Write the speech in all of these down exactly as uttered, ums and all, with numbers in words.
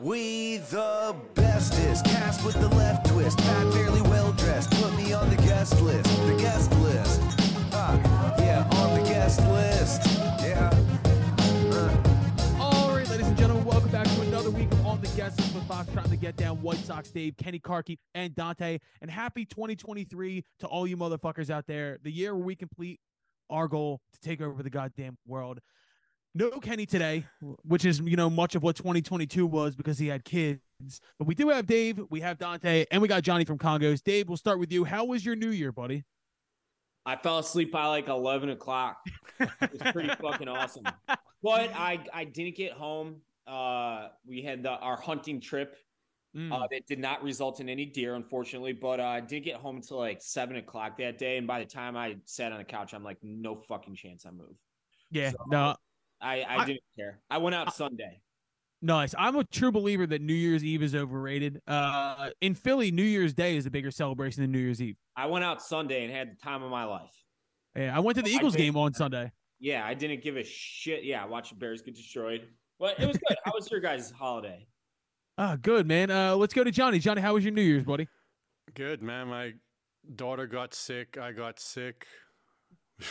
We the bestest, cast with the left twist, not fairly well dressed, put me on the guest list, the guest list, uh, yeah, on the guest list, yeah. Uh. All right, ladies and gentlemen, welcome back to another week of On the Guest List with Fox Trying to Get Down, White Sox Dave, Kenny Karkey, and Dante, and happy twenty twenty-three to all you motherfuckers out there, the year where we complete our goal to take over the goddamn world. No Kenny today, which is, you know, much of what twenty twenty-two was because he had kids. But we do have Dave, we have Dante, and we got Johnny from Congos. Dave, we'll start with you. How was your new year, buddy? I fell asleep by like eleven o'clock. It was pretty fucking awesome. But I, I didn't get home. Uh, we had the, our hunting trip mm. uh, that did not result in any deer, unfortunately. But uh, I did get home until like seven o'clock that day. And by the time I sat on the couch, I'm like, no fucking chance I move. Yeah, so, no. I, I, I didn't care. I went out I, Sunday. Nice. I'm a true believer that New Year's Eve is overrated. Uh, in Philly, New Year's Day is a bigger celebration than New Year's Eve. I went out Sunday and had the time of my life. Yeah, I went to the Eagles game on Sunday. Yeah, I didn't give a shit. Yeah, I watched the Bears get destroyed. But it was good. How was your guys' holiday? Ah, good, man. Uh, let's go to Johnny. Johnny, how was your New Year's, buddy? Good, man. My daughter got sick. I got sick.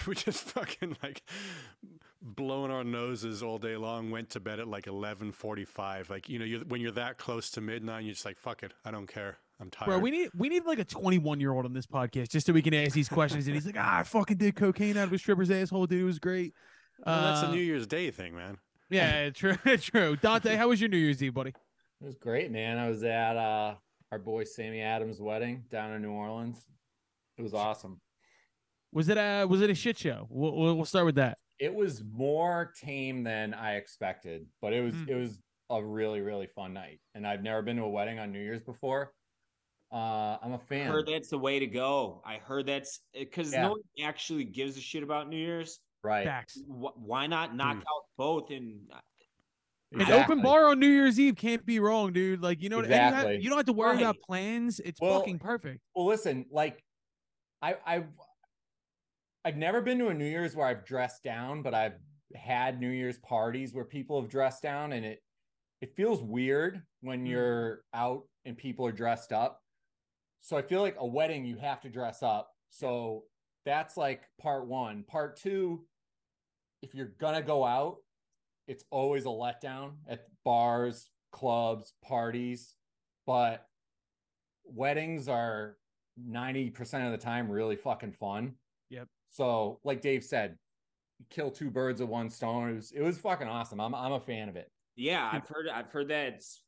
We just fucking like blowing our noses all day long. Went to bed at like eleven forty-five. Like, you know, you're, when you're that close to midnight, you're just like, fuck it, I don't care, I'm tired. Bro, we need we need like a twenty-one year old on this podcast just so we can ask these questions. And he's like, ah, I fucking did cocaine out of a stripper's asshole, dude. It was great. Well, uh, that's a New Year's Day thing, man. Yeah, true, true. Dante, how was your New Year's Eve, buddy? It was great, man. I was at uh, our boy Sammy Adams' wedding down in New Orleans. It was awesome. Was it a was it a shit show? We'll, we'll start with that. It was more tame than I expected, but it was mm. it was a really really fun night. And I've never been to a wedding on New Year's before. Uh, I'm a fan. I heard that's the way to go. I heard that's because yeah. no one actually gives a shit about New Year's, right? Facts. Why not knock mm. out both and exactly. an open bar on New Year's Eve can't be wrong, dude. Like you know, exactly. you, have, you don't have to worry right. about plans. It's well, fucking perfect. Well, listen, like I I. I've never been to a New Year's where I've dressed down, but I've had New Year's parties where people have dressed down, and it it feels weird when you're out and people are dressed up. So I feel like a wedding, you have to dress up. So that's like part one. Part two, if you're going to go out, it's always a letdown at bars, clubs, parties, but weddings are ninety percent of the time really fucking fun. Yep. So, like Dave said, kill two birds with one stone. It was, it was fucking awesome. I'm I'm a fan of it. Yeah, I've heard I've heard that. It's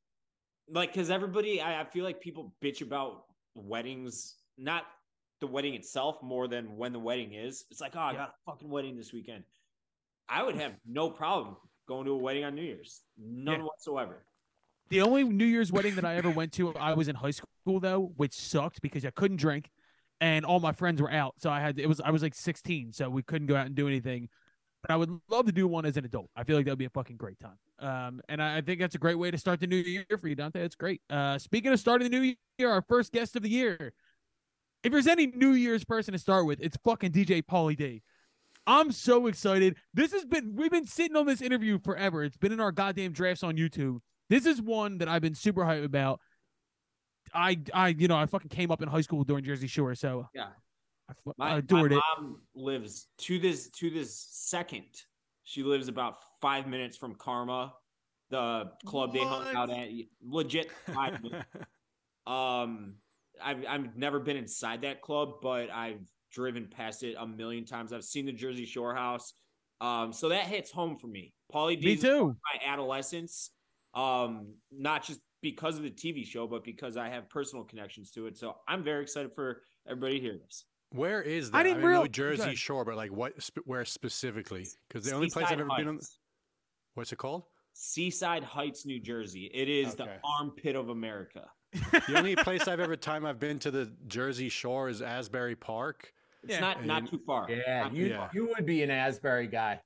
like because everybody, I, I feel like people bitch about weddings, not the wedding itself, more than when the wedding is. It's like, oh, I yeah. got a fucking wedding this weekend. I would have no problem going to a wedding on New Year's, none yeah. whatsoever. The only New Year's wedding that I ever went to, I was in high school though, which sucked because I couldn't drink. And all my friends were out, so I had it was I was like sixteen, so we couldn't go out and do anything. But I would love to do one as an adult. I feel like that would be a fucking great time. Um, and I, I think that's a great way to start the new year for you, Dante. That's great. Uh, speaking of starting the new year, our first guest of the year. If there's any New Year's person to start with, it's fucking D J Pauly D. I'm so excited. This has been we've been sitting on this interview forever. It's been in our goddamn drafts on YouTube. This is one that I've been super hyped about. I, I, you know, I fucking came up in high school during Jersey Shore, so yeah, I, my, I adored my mom it. Lives to this to this second. She lives about five minutes from Karma, the club what? they hung out at. Legit five minutes. Um, I've I've never been inside that club, but I've driven past it a million times. I've seen the Jersey Shore house, um, so that hits home for me. Pauly D. Me too. My adolescence, um, not just. because of the T V show, but because I have personal connections to it. So I'm very excited for everybody to hear this. Where is that? I didn't I mean, really... know Jersey Shore, but like what, sp- where specifically? Because the Seaside only place I've ever Heights. been on, what's it called? Seaside Heights, New Jersey. It is okay. the armpit of America. The only place I've ever time I've been to the Jersey Shore is Asbury Park. It's yeah. not, not too far. Yeah, you, yeah. you would be an Asbury guy.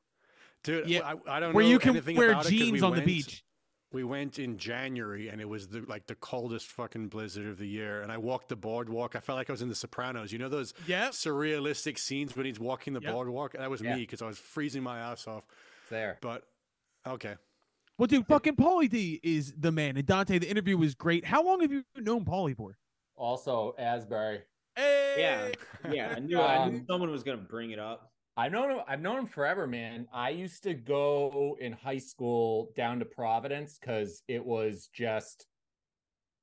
Dude, yeah. I, I don't where know you can anything wear about jeans it we on went... the beach. We went in January, and it was the, like the coldest fucking blizzard of the year. And I walked the boardwalk. I felt like I was in The Sopranos. You know those yep. surrealistic scenes when he's walking the yep. boardwalk? That was yep. me because I was freezing my ass off. There. But, okay. Well, dude, fucking Pauly D is the man. And Dante, the interview was great. How long have you known Pauly for? Also, Asbury. Hey! Yeah, yeah. I knew, um, I knew someone was gonna bring it up. I've known him. I've known him forever, man. I used to go in high school down to Providence because it was just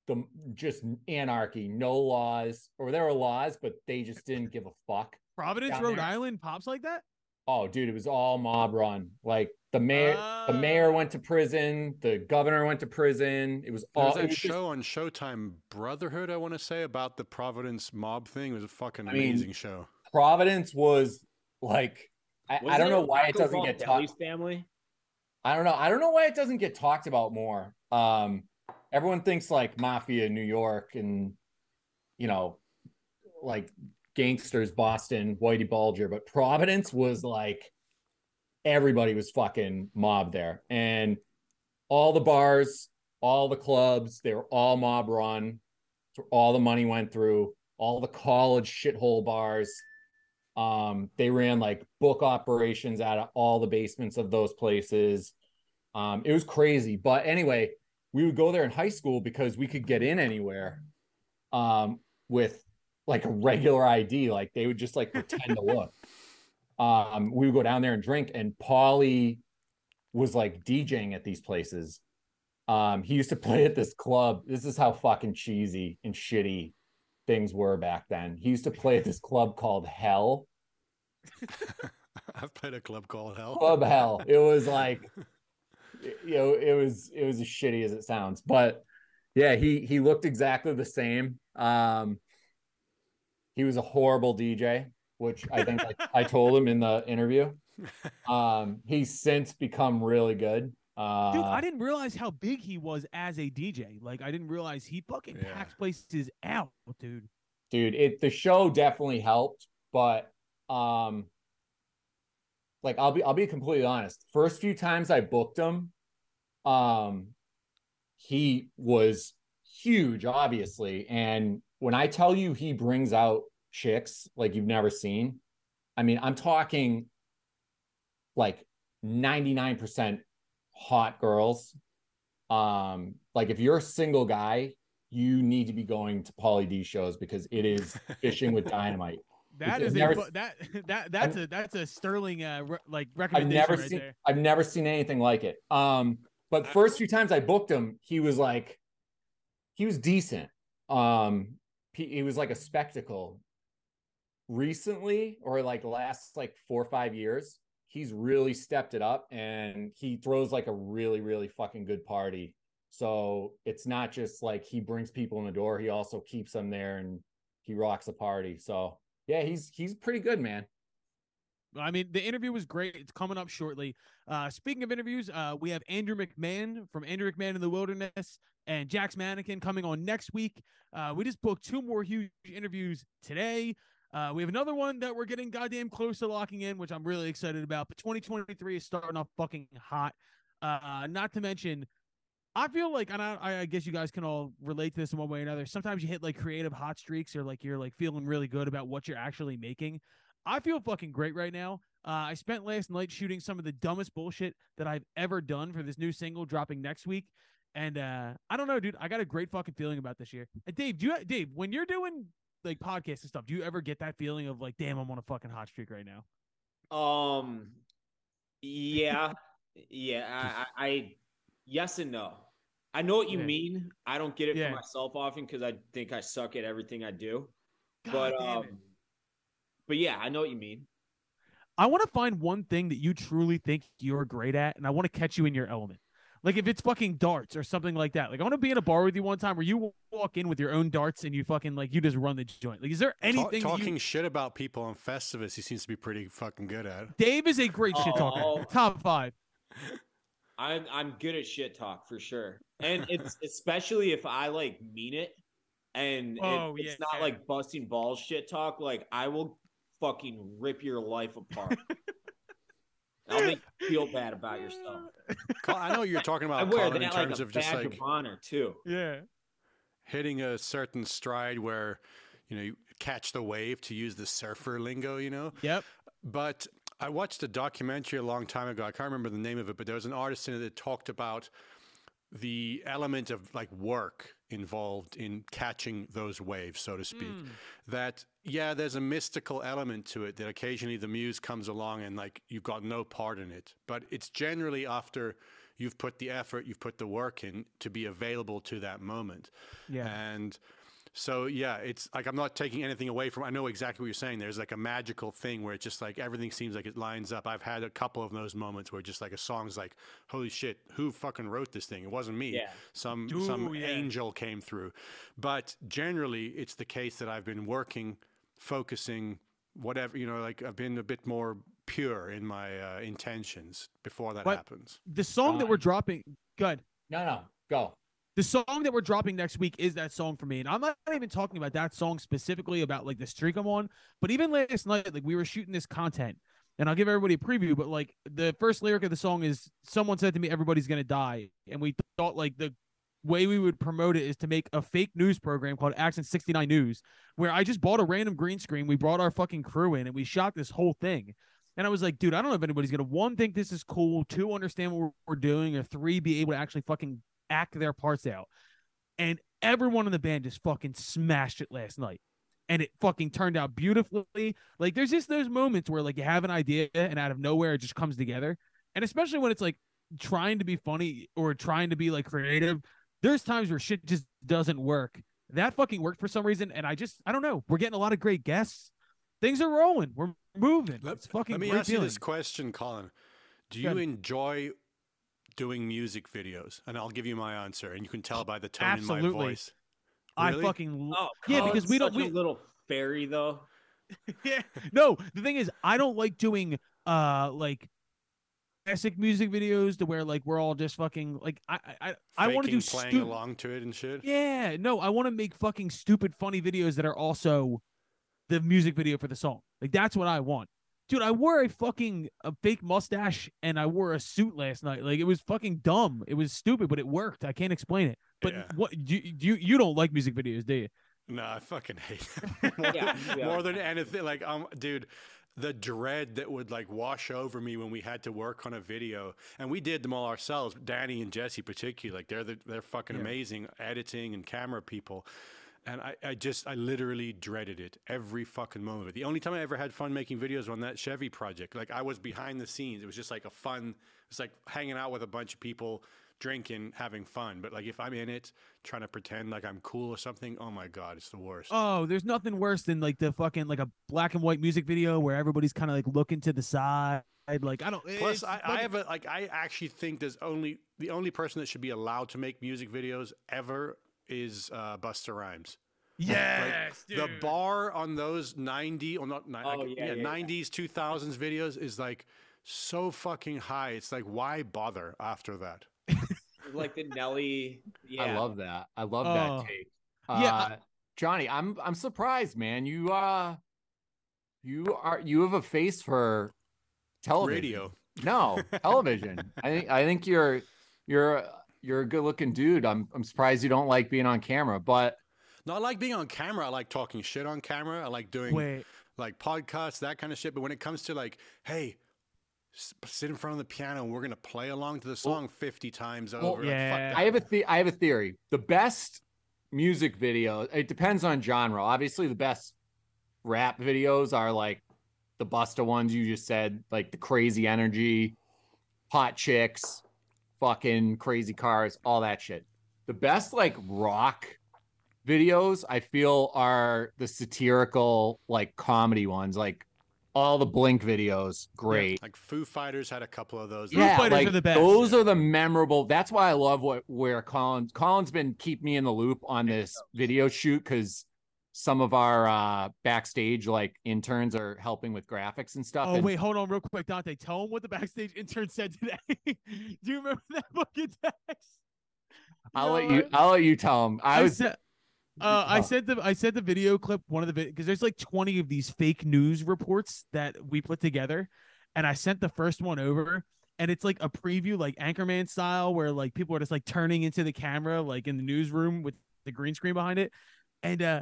the just anarchy, no laws, or there were laws, but they just didn't give a fuck. Providence, Rhode Island, pops like that. Oh, dude, it was all mob run. Like the mayor, uh, the mayor went to prison. The governor went to prison. It was all. There was that was show just, on Showtime, Brotherhood, I want to say, about the Providence mob thing. It was a fucking I amazing mean, show. Providence was like, I, I don't know why it doesn't get talked. Family, I don't know. I don't know why it doesn't get talked about more. Um, everyone thinks like mafia, New York, and you know, like. Gangsters, Boston, Whitey Bulger, but Providence was like everybody was fucking mob there, and all the bars, all the clubs, they were all mob run. So all the money went through all the college shithole bars. Um, they ran like book operations out of all the basements of those places. Um, it was crazy, but anyway, we would go there in high school because we could get in anywhere um, with. Like a regular I D, like they would just like pretend to look. Um, we would go down there and drink, and Pauly was like DJing at these places. Um, he used to play at this club. This is how fucking cheesy and shitty things were back then. He used to play at this club called Hell. I've played a club called Hell. Club Hell. It was like, you know, it was it was as shitty as it sounds, but yeah, he he looked exactly the same. Um, He was a horrible D J, which I think like, I told him in the interview. Um, he's since become really good. Uh, Dude, I didn't realize how big he was as a D J. Like, I didn't realize he fucking yeah. packs places out, dude. Dude, it the show definitely helped, but um, like I'll be I'll be completely honest. First few times I booked him, um, he was huge, obviously, and. When I tell you he brings out chicks like you've never seen, I mean, I'm talking like ninety-nine percent hot girls. Um, like if you're a single guy, you need to be going to Pauly D shows because it is fishing with dynamite. That is never, a, that that that's I've, a that's a sterling uh, re, like recommendation. I've never right seen there. I've never seen anything like it. Um, but first few times I booked him, he was like he was decent. Um, It was like a spectacle. Recently, or like last like four or five years, he's really stepped it up, and he throws like a really, really fucking good party. So it's not just like he brings people in the door; he also keeps them there, and he rocks a party. So yeah, he's he's pretty good, man. I mean, the interview was great. It's coming up shortly. Uh, speaking of interviews, uh, we have Andrew McMahon from Andrew McMahon in the Wilderness and Jack's Mannequin coming on next week. Uh, we just booked two more huge interviews today. Uh, we have another one that we're getting goddamn close to locking in, which I'm really excited about. But twenty twenty-three is starting off fucking hot. Uh, not to mention, I feel like, and I, I guess you guys can all relate to this in one way or another. Sometimes you hit like creative hot streaks, or like you're like feeling really good about what you're actually making. I feel fucking great right now. Uh, I spent last night shooting some of the dumbest bullshit that I've ever done for this new single dropping next week. And uh, I don't know, dude, I got a great fucking feeling about this year. And Dave, do you, Dave, when you're doing like podcasts and stuff, do you ever get that feeling of like, damn, I'm on a fucking hot streak right now? Um, yeah, yeah, I, I, yes and no. I know what you yeah. mean. I don't get it yeah. for myself often because I think I suck at everything I do. God but um. It. But yeah, I know what you mean. I want to find one thing that you truly think you're great at, and I want to catch you in your element. Like if it's fucking darts or something like that. Like I want to be in a bar with you one time where you walk in with your own darts and you fucking like you just run the joint. Like is there anything Talk, talking you... shit about people on Festivus? He seems to be pretty fucking good at. Dave is a great oh, shit talker. Oh, top five. I'm I'm good at shit talk for sure, and it's especially if I like mean it, and oh, it, yeah, it's not yeah. like busting balls shit talk. Like I will. Fucking rip your life apart. I'll make you feel bad about yourself. I know you're talking about Colin, in terms like of just like of honor too. Yeah, hitting a certain stride where you know you catch the wave, to use the surfer lingo. You know. Yep. But I watched a documentary a long time ago. I can't remember the name of it, but there was an artist in it that talked about the element of like work involved in catching those waves, so to speak. Mm. That, yeah, there's a mystical element to it that occasionally the muse comes along and like you've got no part in it. But it's generally after you've put the effort, you've put the work in to be available to that moment. Yeah. And so, yeah, it's like I'm not taking anything away from, I know exactly what you're saying. There's like a magical thing where it's just like everything seems like it lines up. I've had a couple of those moments where just like a song's like, holy shit, who fucking wrote this thing? It wasn't me. Yeah. Some Ooh, some yeah. angel came through. But generally, it's the case that I've been working, focusing, whatever, you know, like I've been a bit more pure in my uh, intentions before that but happens. The song um, that we're dropping, good. No, no, go. The song that we're dropping next week is that song for me. And I'm not even talking about that song specifically about like the streak I'm on, but even last night, like we were shooting this content and I'll give everybody a preview, but like the first lyric of the song is someone said to me, everybody's going to die. And we thought like the way we would promote it is to make a fake news program called Action sixty-nine News, where I just bought a random green screen. We brought our fucking crew in and we shot this whole thing. And I was like, dude, I don't know if anybody's going to one, think this is cool, two, understand what we're doing, or three, be able to actually fucking act their parts out. And everyone in the band just fucking smashed it last night, and it fucking turned out beautifully. Like there's just those moments where like you have an idea and out of nowhere it just comes together, and especially when it's like trying to be funny or trying to be like creative, there's times where shit just doesn't work. That fucking worked for some reason, and I just I don't know, we're getting a lot of great guests, things are rolling, we're moving. Let, it's fucking let me ask feeling. you this question, Colin. Do you enjoy doing music videos? And I'll give you my answer, and you can tell by the tone Absolutely. in my voice. Really? I fucking love oh, yeah, because we don't we... a little fairy though. yeah. No, the thing is I don't like doing uh like classic music videos to where like we're all just fucking like I I I, I want to do playing stu- along to it and shit. Yeah, no, I want to make fucking stupid funny videos that are also the music video for the song. Like that's what I want. Dude, I wore a fucking a fake mustache and I wore a suit last night. Like it was fucking dumb. It was stupid, but it worked. I can't explain it. But yeah. what you, you you don't like music videos, do you? No, I fucking hate them. more, yeah, yeah. more than anything. Like um, dude, the dread that would like wash over me when we had to work on a video, and we did them all ourselves. Danny and Jesse, particularly, like they're the, they're fucking yeah. amazing editing and camera people. And I, I just, I literally dreaded it every fucking moment of it. The only time I ever had fun making videos on that Chevy project, like I was behind the scenes. It was just like a fun, it's like hanging out with a bunch of people, drinking, having fun. But like if I'm in it, trying to pretend like I'm cool or something, oh my God, it's the worst. Oh, there's nothing worse than like the fucking, like a black and white music video where everybody's kind of like looking to the side. I'd like I don't. Plus, I, like, I have a like. I actually think there's only the only person that should be allowed to make music videos ever is uh Busta Rhymes. Yes, like, dude. The bar on those ninety or not, oh, like, yeah, yeah, yeah, nineties, two thousands videos is like so fucking high. It's like, why bother after that? Like the Nelly. Yeah. I love that. I love uh, that take. Uh, yeah, I, Johnny, I'm I'm surprised, man. You uh, you are you have a face for television. Radio. No, television. I think I think you're you're. You're a good-looking dude. I'm I'm surprised you don't like being on camera, but no, I like being on camera. I like talking shit on camera. I like doing Wait. like podcasts, that kind of shit. But when it comes to like, hey, sit in front of the piano and we're gonna play along to the song well, fifty times well, over. Yeah. Like, fuck that. I have a the- I have a theory. The best music video. It depends on genre. Obviously, the best rap videos are like the Busta ones you just said, like the crazy energy, hot chicks, fucking crazy cars, all that shit. The best like rock videos I feel are the satirical like comedy ones, like all the Blink videos. Great. Yeah, like Foo Fighters had a couple of those. Yeah, Foo Fighters like, are the best. Those yeah. are the memorable. That's why I love what where Colin Colin's been keep me in the loop on this video shoot, because some of our uh, backstage like interns are helping with graphics and stuff. Oh, and wait, hold on real quick, Dante. Tell them what the backstage intern said today. Do you remember that fucking text? I'll no, let you. I'll let you tell them. I, I was. Sa- uh, I said the. I said the video clip. One of the because there's like twenty of these fake news reports that we put together, and I sent the first one over. And it's like a preview, like Anchorman style, where like people are just like turning into the camera, like in the newsroom with the green screen behind it, and uh.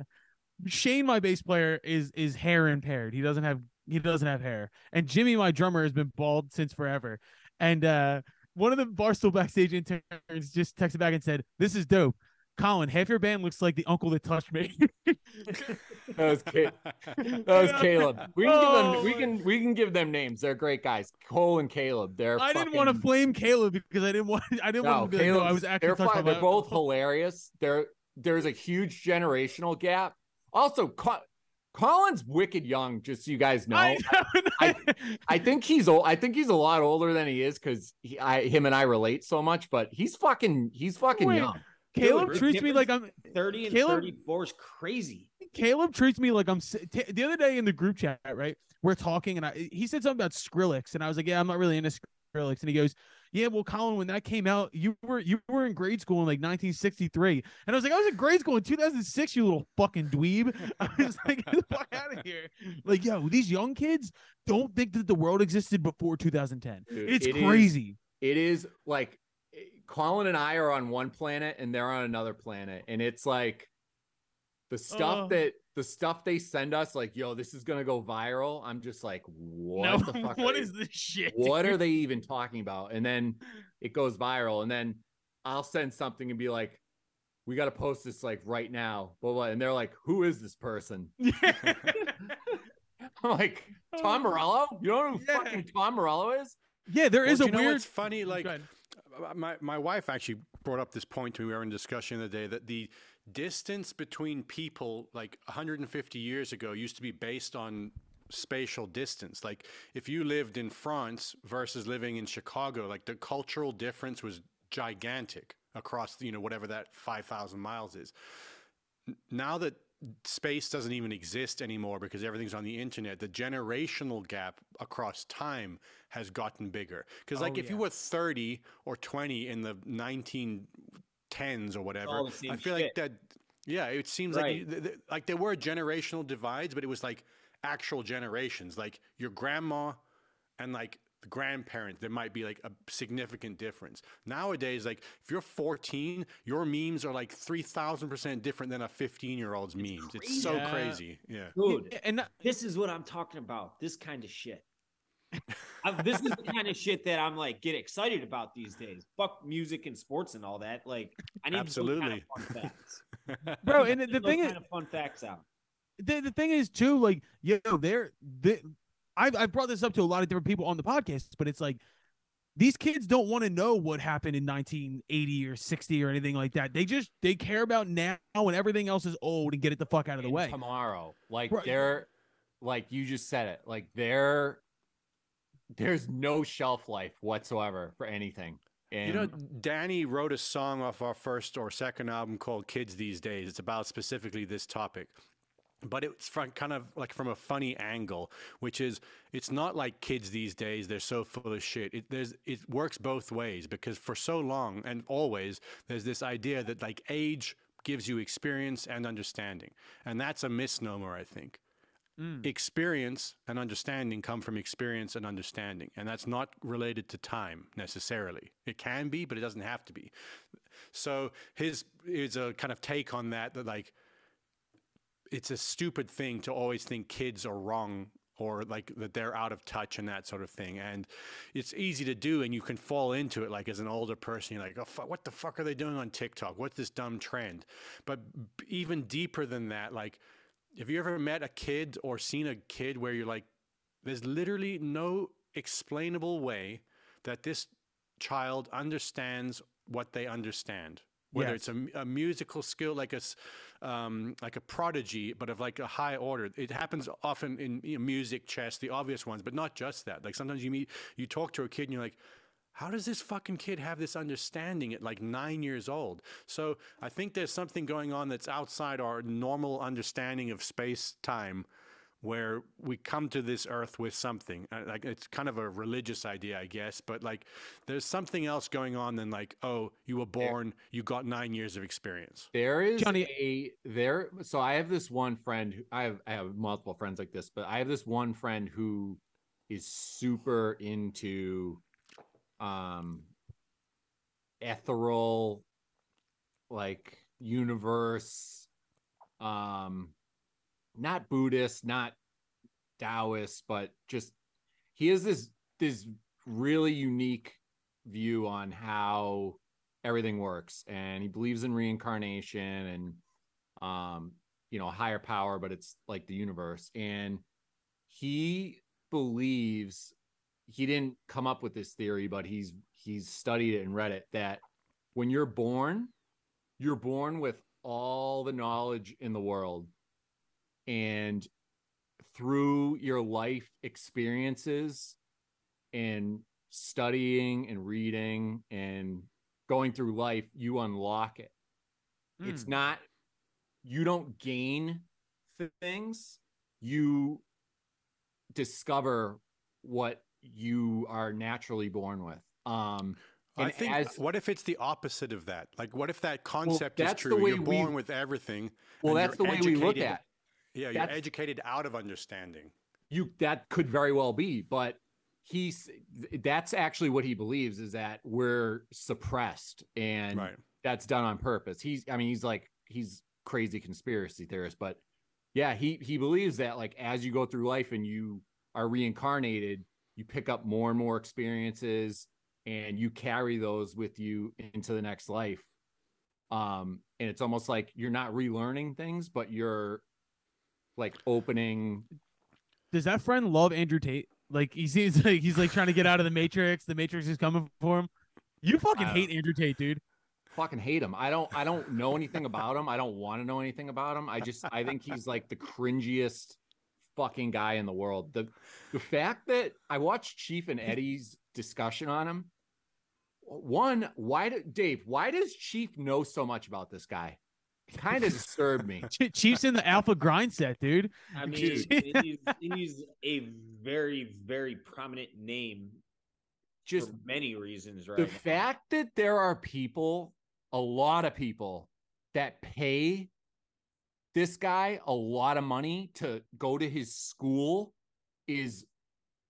Shane, my bass player, is is hair impaired. He doesn't have he doesn't have hair. And Jimmy, my drummer, has been bald since forever. And uh, one of the Barstool backstage interns just texted back and said, "This is dope. Colin, half your band looks like the uncle that touched me." that was Caleb. That was Caleb. We can oh, give them. We can. We can give them names. They're great guys. Cole and Caleb. They're. I fucking... didn't want to flame Caleb because I didn't want. I didn't no, want to be Caleb's, like, no, I was actually. They're, fine. They're both hilarious. There, there's a huge generational gap. Also, Col- Colin's wicked young. Just so you guys know, I, know. I, I think he's old. I think he's a lot older than he is because he, I, him, and I relate so much. But he's fucking. He's fucking Wait. young. Caleb, Caleb treats me like I'm thirty and Caleb, thirty-four is crazy. Caleb treats me like I'm t- the other day in the group chat, right? We're talking and I, he said something about Skrillex and I was like, yeah, I'm not really into Skrillex. And he goes, yeah, well, Colin, when that came out, you were, you were in grade school in like nineteen sixty-three. And I was like, I was in grade school in two thousand six, you little fucking dweeb. I was like, get the fuck out of here. Like, yo, these young kids don't think that the world existed before two thousand ten. Dude, it's it crazy. Is, it is like, Colin and I are on one planet and they're on another planet. And it's like the stuff uh, that the stuff they send us, like, yo, this is going to go viral. I'm just like, what no, the fuck? What is this shit? What are they even talking about? And then it goes viral. And then I'll send something and be like, we got to post this like right now. Blah, blah. And they're like, who is this person? I'm like, Tom Morello? You know who yeah. fucking Tom Morello is? Yeah, there well, is a you know weird. What's funny, like, My my wife actually brought up this point to me. We were in discussion the other day that the distance between people like one hundred fifty years ago used to be based on spatial distance. Like if you lived in France versus living in Chicago, like the cultural difference was gigantic across, you know, whatever that five thousand miles is. Now that space doesn't even exist anymore because everything's on the internet, the generational gap across time has gotten bigger. Because like oh, if yeah. you were thirty or twenty in the nineteen tens or whatever, I feel shit. like that, yeah, it seems right. like, you, th- th- like there were generational divides, but it was like actual generations, like your grandma and like the grandparent, there might be like a significant difference. Nowadays, like if you're fourteen, your memes are like three thousand percent different than a fifteen year old's memes. Crazy. It's so yeah. crazy. Yeah. Dude, and that- this is what I'm talking about. This kind of shit. I've, this is the kind of shit that I'm like get excited about these days. Fuck music and sports and all that. Like I need absolutely some kind of fun facts, bro. And the thing is, kind of fun facts out. The the thing is too, like you know, they're they, I I brought this up to a lot of different people on the podcast, but it's like these kids don't want to know what happened in nineteen eighty or sixty or anything like that. They just they care about now and everything else is old and get it the fuck out of the way. Tomorrow, like bro, they're like you just said it, like they're. There's no shelf life whatsoever for anything. And you know, Danny wrote a song off our first or second album called Kids These Days. It's about specifically this topic, but it's from kind of like from a funny angle, which is it's not like kids these days. They're so full of shit. It, there's, it works both ways because for so long and always there's this idea that like age gives you experience and understanding. And that's a misnomer, I think. Mm. Experience and understanding come from experience and understanding, and that's not related to time necessarily. It can be, but it doesn't have to be. So his is a kind of take on that, that like it's a stupid thing to always think kids are wrong or like that they're out of touch and that sort of thing. And it's easy to do, and you can fall into it. Like as an older person, you're like, oh fuck, what the fuck are they doing on TikTok? What's this dumb trend? But even deeper than that, like have you ever met a kid or seen a kid where you're like, there's literally no explainable way that this child understands what they understand, whether yes. it's a, a musical skill, like a, um, like a prodigy, but of like a high order. It happens often in you know, music, chess, the obvious ones, but not just that. Like sometimes you meet, you talk to a kid and you're like, how does this fucking kid have this understanding at like nine years old? So I think there's something going on that's outside our normal understanding of space time where we come to this earth with something. Like it's kind of a religious idea, I guess, but like there's something else going on than like, oh, you were born, you got nine years of experience. There is Johnny. a there. So I have this one friend, who, I have I have multiple friends like this, but I have this one friend who is super into um ethereal like universe, um not Buddhist, not Taoist, but just he has this this really unique view on how everything works, and he believes in reincarnation and um you know, higher power, but it's like the universe. And he believes, he didn't come up with this theory, but he's he's studied it and read it, that when you're born, you're born with all the knowledge in the world, and through your life experiences and studying and reading and going through life, you unlock it. Mm. It's not, you don't gain things, you discover what you are naturally born with. Um, I think, as, what if it's the opposite of that? Like, what if that concept well, is true? You're born we, with everything. Well, that's the way educated, we look at it. Yeah, you're that's, educated out of understanding. You That could very well be, but he's that's actually what he believes, is that we're suppressed, and right. that's done on purpose. He's, I mean, he's like, he's crazy conspiracy theorist, but yeah, he, he believes that, like, as you go through life and you are reincarnated, you pick up more and more experiences, and you carry those with you into the next life. Um, and it's almost like you're not relearning things, but you're like opening. Does that friend love Andrew Tate? Like, he seems like he's like trying to get out of the Matrix. The Matrix is coming for him. You fucking hate Andrew Tate, dude. Fucking hate him. I don't, I don't know anything about him. I don't want to know anything about him. I just, I think he's like the cringiest fucking guy in the world. The, the fact that I watched Chief and Eddie's discussion on him. One, why do, Dave, why does Chief know so much about this guy? Kind of disturbed me. Chief's in the alpha grind set, dude. I mean, he's, he's a very, very prominent name. Just for many reasons, right? The now. fact that there are people, a lot of people, that pay this guy a lot of money to go to his school is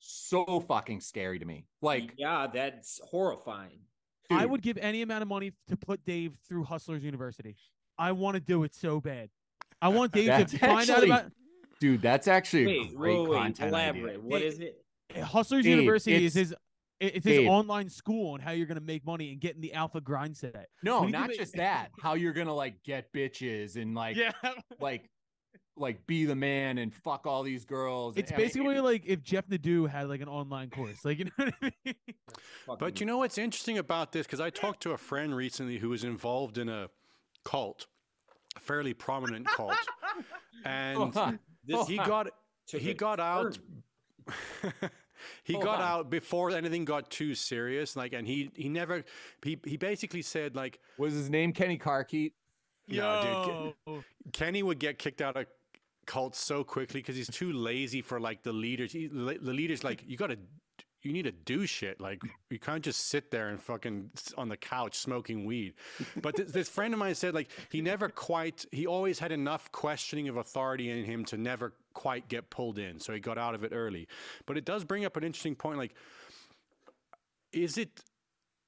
so fucking scary to me. Like, yeah, that's horrifying. Dude, I would give any amount of money to put Dave through Hustlers University. I want to do it so bad. I want Dave to find actually, out about. Dude, that's actually wait, a great wait, content. Elaborate. Idea. What is it? Hustlers Dave, University is his. It's his Dave. online school on how you're going to make money and get in the alpha grind set. No, not make... just that. How you're going to like get bitches and like, yeah. like, like be the man and fuck all these girls. It's and, basically I mean, like if Jeff Nadeau had like an online course, like, you know what I mean? But you know what's interesting about this? Because I talked to a friend recently who was involved in a cult, a fairly prominent cult. And this, he got, he got out. He got out before anything got too serious, like, and he he never he he basically said, like, was his name Kenny Carkeet? Yeah, dude, Kenny would get kicked out of cults so quickly because he's too lazy for like the leaders. He, the leaders, like, you gotta, you need to do shit. Like, you can't just sit there and fucking on the couch smoking weed. But th this friend of mine said, like, he never quite, he always had enough questioning of authority in him to never quite get pulled in. So he got out of it early. But it does bring up an interesting point. Like, is it,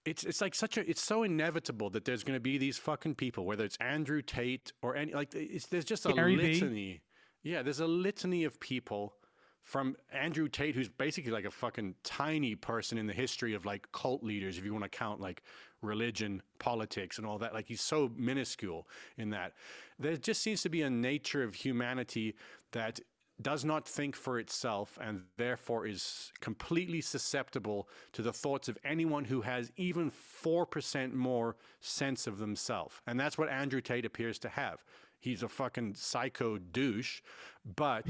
it's, it's like such a, it's so inevitable that there's going to be these fucking people, whether it's Andrew Tate or any, like, it's, there's just a Gary litany. Vee. Yeah. There's a litany of people. From Andrew Tate, who's basically like a fucking tiny person in the history of like cult leaders, if you want to count like religion, politics, and all that. Like, he's so minuscule in that. There just seems to be a nature of humanity that does not think for itself and therefore is completely susceptible to the thoughts of anyone who has even four percent more sense of themselves. And that's what Andrew Tate appears to have. He's a fucking psycho douche, but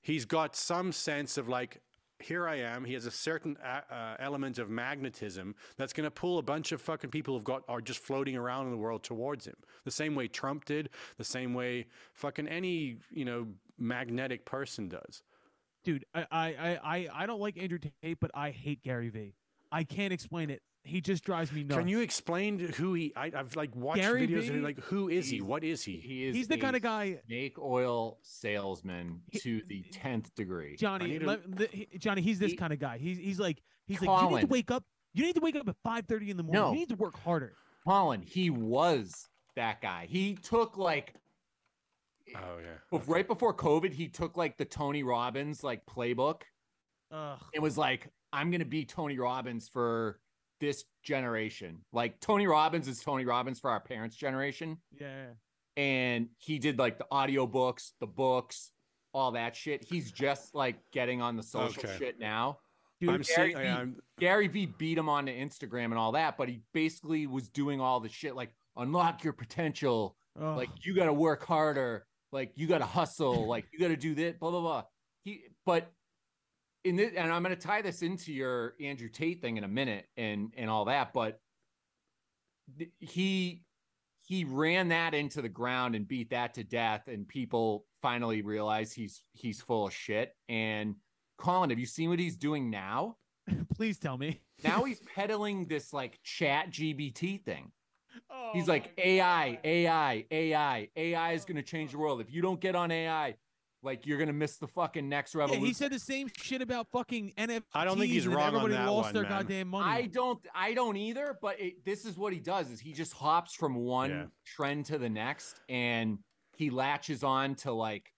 he's got some sense of like, here I am. He has a certain uh, uh, element of magnetism that's going to pull a bunch of fucking people who've got, are just floating around in the world towards him. The same way Trump did, the same way fucking any, you know, magnetic person does. Dude, I, I, I, I don't like Andrew Tate, but I hate Gary Vee. I can't explain it. He just drives me nuts. Can you explain who he? I, I've like watched Gary videos and like, who is he? What is he? He is. He's the kind of guy. Snake oil salesman he, to the tenth degree. Johnny, to, le, he, Johnny, he's this he, kind of guy. He's he's like he's Colin, like you need to wake up. You need to wake up at five thirty in the morning. No, you need to work harder. Colin, he was that guy. He took like Oh yeah. Okay. Right before COVID, he took like the Tony Robbins like playbook. Ugh. It was like, I'm gonna be Tony Robbins for this generation. Like Tony Robbins is Tony Robbins for our parents' generation. Yeah. And he did like the audiobooks, the books, all that shit. He's just like getting on the social okay. shit now. Dude, I'm Gary, seeing, I'm... Gary Vee beat him onto Instagram and all that, but he basically was doing all the shit like unlock your potential. Oh. Like you got to work harder. Like you got to hustle. Like you got to do this. Blah blah blah. He, but in this, and I'm going to tie this into your Andrew Tate thing in a minute, and and all that. But th- he he ran that into the ground and beat that to death, and people finally realized he's he's full of shit. And Colin, have you seen what he's doing now? Please tell me. Now he's peddling this like Chat G B T thing. Oh, he's like, A I, A I, A I, A I is going to change the world. If you don't get on A I, like you're going to miss the fucking next revolution. Yeah, he said the same shit about fucking N F Ts. I don't think he's wrong everybody on that lost one, their man. Goddamn money. I don't, I don't either. But it, this is what he does: is he just hops from one yeah. trend to the next, and he latches on to like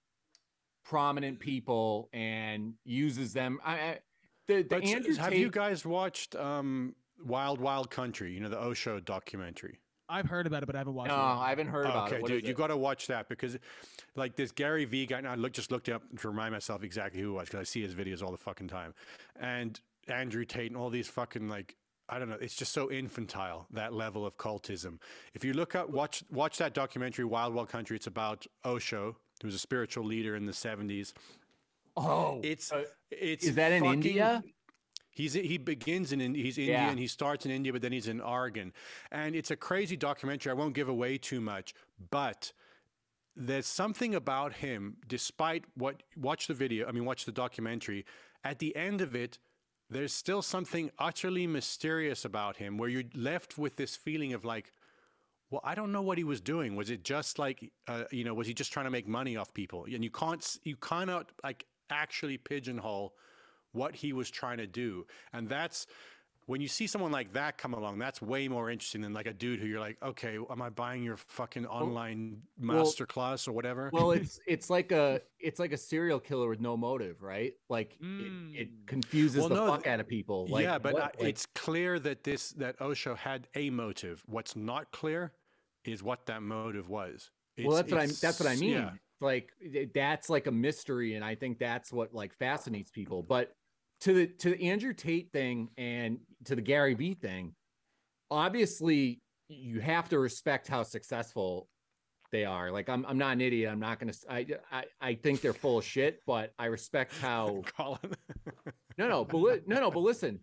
prominent people and uses them. I, I the, the Andrew have Tate, you guys watched um, Wild Wild Country? You know, the Osho documentary. I've heard about it, but I haven't watched no, it. No, I haven't heard about okay, it. Okay, dude, you got to watch that because, like, this Gary Vee guy, and I look, just looked it up to remind myself exactly who it was because I see his videos all the fucking time. And Andrew Tate and all these fucking, like, I don't know. It's just so infantile, that level of cultism. If you look up, watch watch that documentary, Wild Wild Country. It's about Osho, who was a spiritual leader in the seventies. Oh. It's uh, it's Is that in fucking, India? He's he begins in he's Indian. Yeah. He starts in India, but then he's in Oregon, and it's a crazy documentary. I won't give away too much, but there's something about him. Despite what, watch the video. I mean, watch the documentary. At the end of it, there's still something utterly mysterious about him, where you're left with this feeling of like, well, I don't know what he was doing. Was it just like, uh, you know, was he just trying to make money off people? And you can't you cannot like actually pigeonhole what he was trying to do. And that's when you see someone like that come along, that's way more interesting than like a dude who you're like, okay, am I buying your fucking online well, masterclass or whatever? Well, it's it's like a it's like a serial killer with no motive, right? Like mm. it, it confuses well, the no, fuck out of people. Like, yeah, but what, I, like, it's clear that this that Osho had a motive. What's not clear is what that motive was. It's, well, that's what I that's what I mean. Yeah. Like that's like a mystery, and I think that's what like fascinates people. But To the to the Andrew Tate thing and to the Gary Vee thing, obviously you have to respect how successful they are. Like I'm I'm not an idiot. I'm not gonna. I I, I think they're full of shit, but I respect how. Colin. no no but li- no no but listen,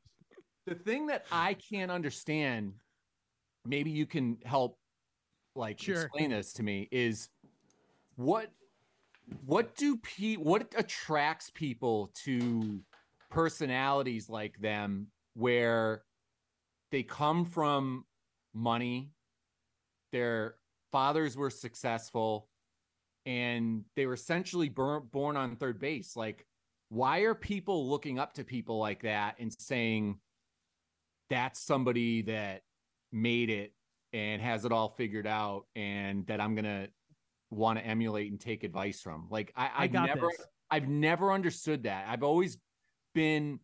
the thing that I can't understand, maybe you can help, like sure. explain this to me is what what do pe- what attracts people to personalities like them where they come from money, their fathers were successful, and they were essentially born, born on third base. Like, why are people looking up to people like that and saying that's somebody that made it and has it all figured out and that I'm gonna want to emulate and take advice from? Like I, I've I never this. I've never understood that. I've always been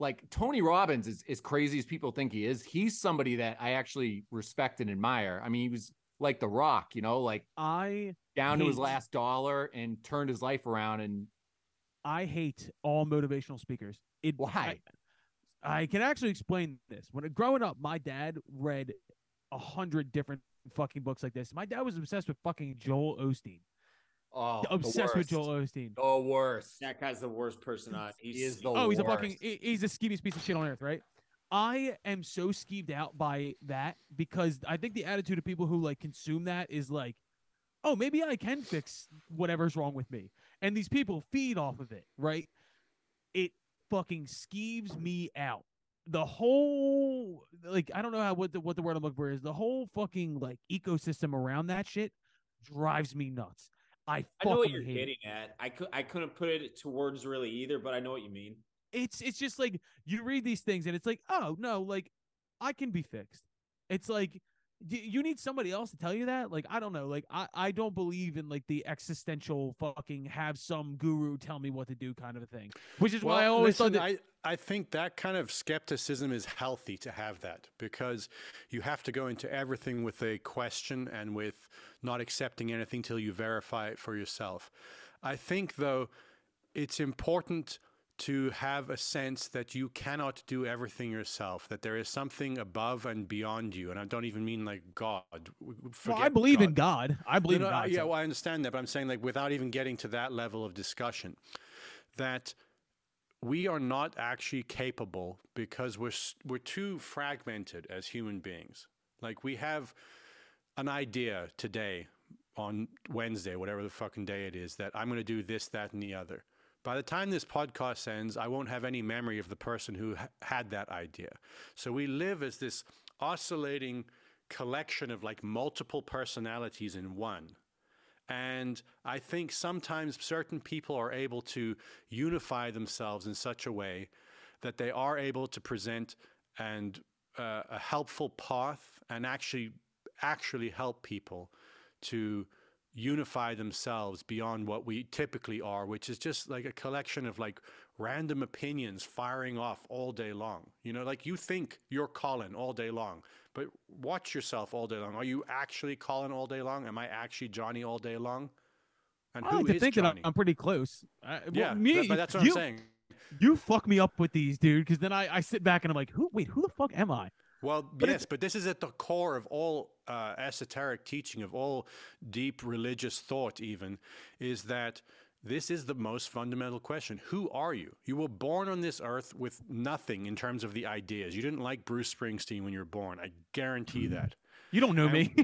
like Tony Robbins is as crazy as people think he is. He's somebody that I actually respect and admire. I mean, he was like The Rock, you know, like I down hate, to his last dollar and turned his life around. And I hate all motivational speakers. It why I, I can actually explain this. When growing up, my dad read a hundred different fucking books like this. My dad was obsessed with fucking Joel Osteen. Oh, obsessed with Joel Osteen. The worst. That guy's the worst person on. He's, he is the oh, worst. He's a fucking. He's the skeeviest piece of shit on earth, right? I am so skeeved out by that because I think the attitude of people who like consume that is like, oh, maybe I can fix whatever's wrong with me, and these people feed off of it, right? It fucking skeeves me out. The whole like, I don't know how what the what the word I'm looking for is. The whole fucking like ecosystem around that shit drives me nuts. I, I know what you're getting it. at. I, cu- I couldn't put it to words really either, but I know what you mean. It's it's just like you read these things and it's like, oh, no, like I can be fixed. It's like do you need somebody else to tell you that? Like, I don't know. Like, I, I don't believe in like the existential fucking have some guru tell me what to do kind of a thing, which is well, why I always listen, thought that I, I think that kind of skepticism is healthy to have that, because you have to go into everything with a question and with not accepting anything till you verify it for yourself. I think, though, it's important to have a sense that you cannot do everything yourself, that there is something above and beyond you. And I don't even mean like God. Forget well, I believe God. in God. I believe no, no, in God. Yeah, so. well, I understand that. But I'm saying, like, without even getting to that level of discussion, that we are not actually capable, because we're, we're too fragmented as human beings. Like, we have an idea today on Wednesday, whatever the fucking day it is, that I'm going to do this, that, and the other. By the time this podcast ends, I won't have any memory of the person who ha had that idea. So we live as this oscillating collection of like multiple personalities in one. And I think sometimes certain people are able to unify themselves in such a way that they are able to present and uh, a helpful path and actually actually help people to unify themselves beyond what we typically are, which is just like a collection of like random opinions firing off all day long. You know, like you think you're Colin all day long, but watch yourself all day long. Are you actually Colin all day long? Am I actually Johnny all day long? And I who like to is think Johnny? That I'm pretty close. I, well, yeah, me, but, but that's what you, I'm saying. You fuck me up with these, dude, because then I, I sit back and I'm like, who? Wait, who the fuck am I? Well, but yes, but this is at the core of all uh, esoteric teaching, of all deep religious thought even, is that this is the most fundamental question. Who are you? You were born on this earth with nothing in terms of the ideas. You didn't like Bruce Springsteen when you were born. I guarantee that. You don't know and, me.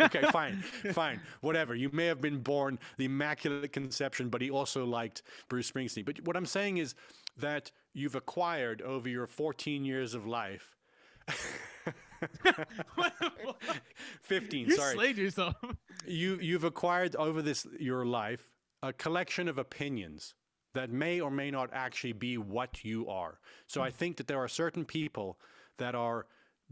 Okay, fine, fine, whatever. You may have been born the Immaculate Conception, but he also liked Bruce Springsteen. But what I'm saying is that you've acquired over your fourteen years of life fifteen you sorry slayed yourself. you you've acquired over this your life a collection of opinions that may or may not actually be what you are. So I think that there are certain people that are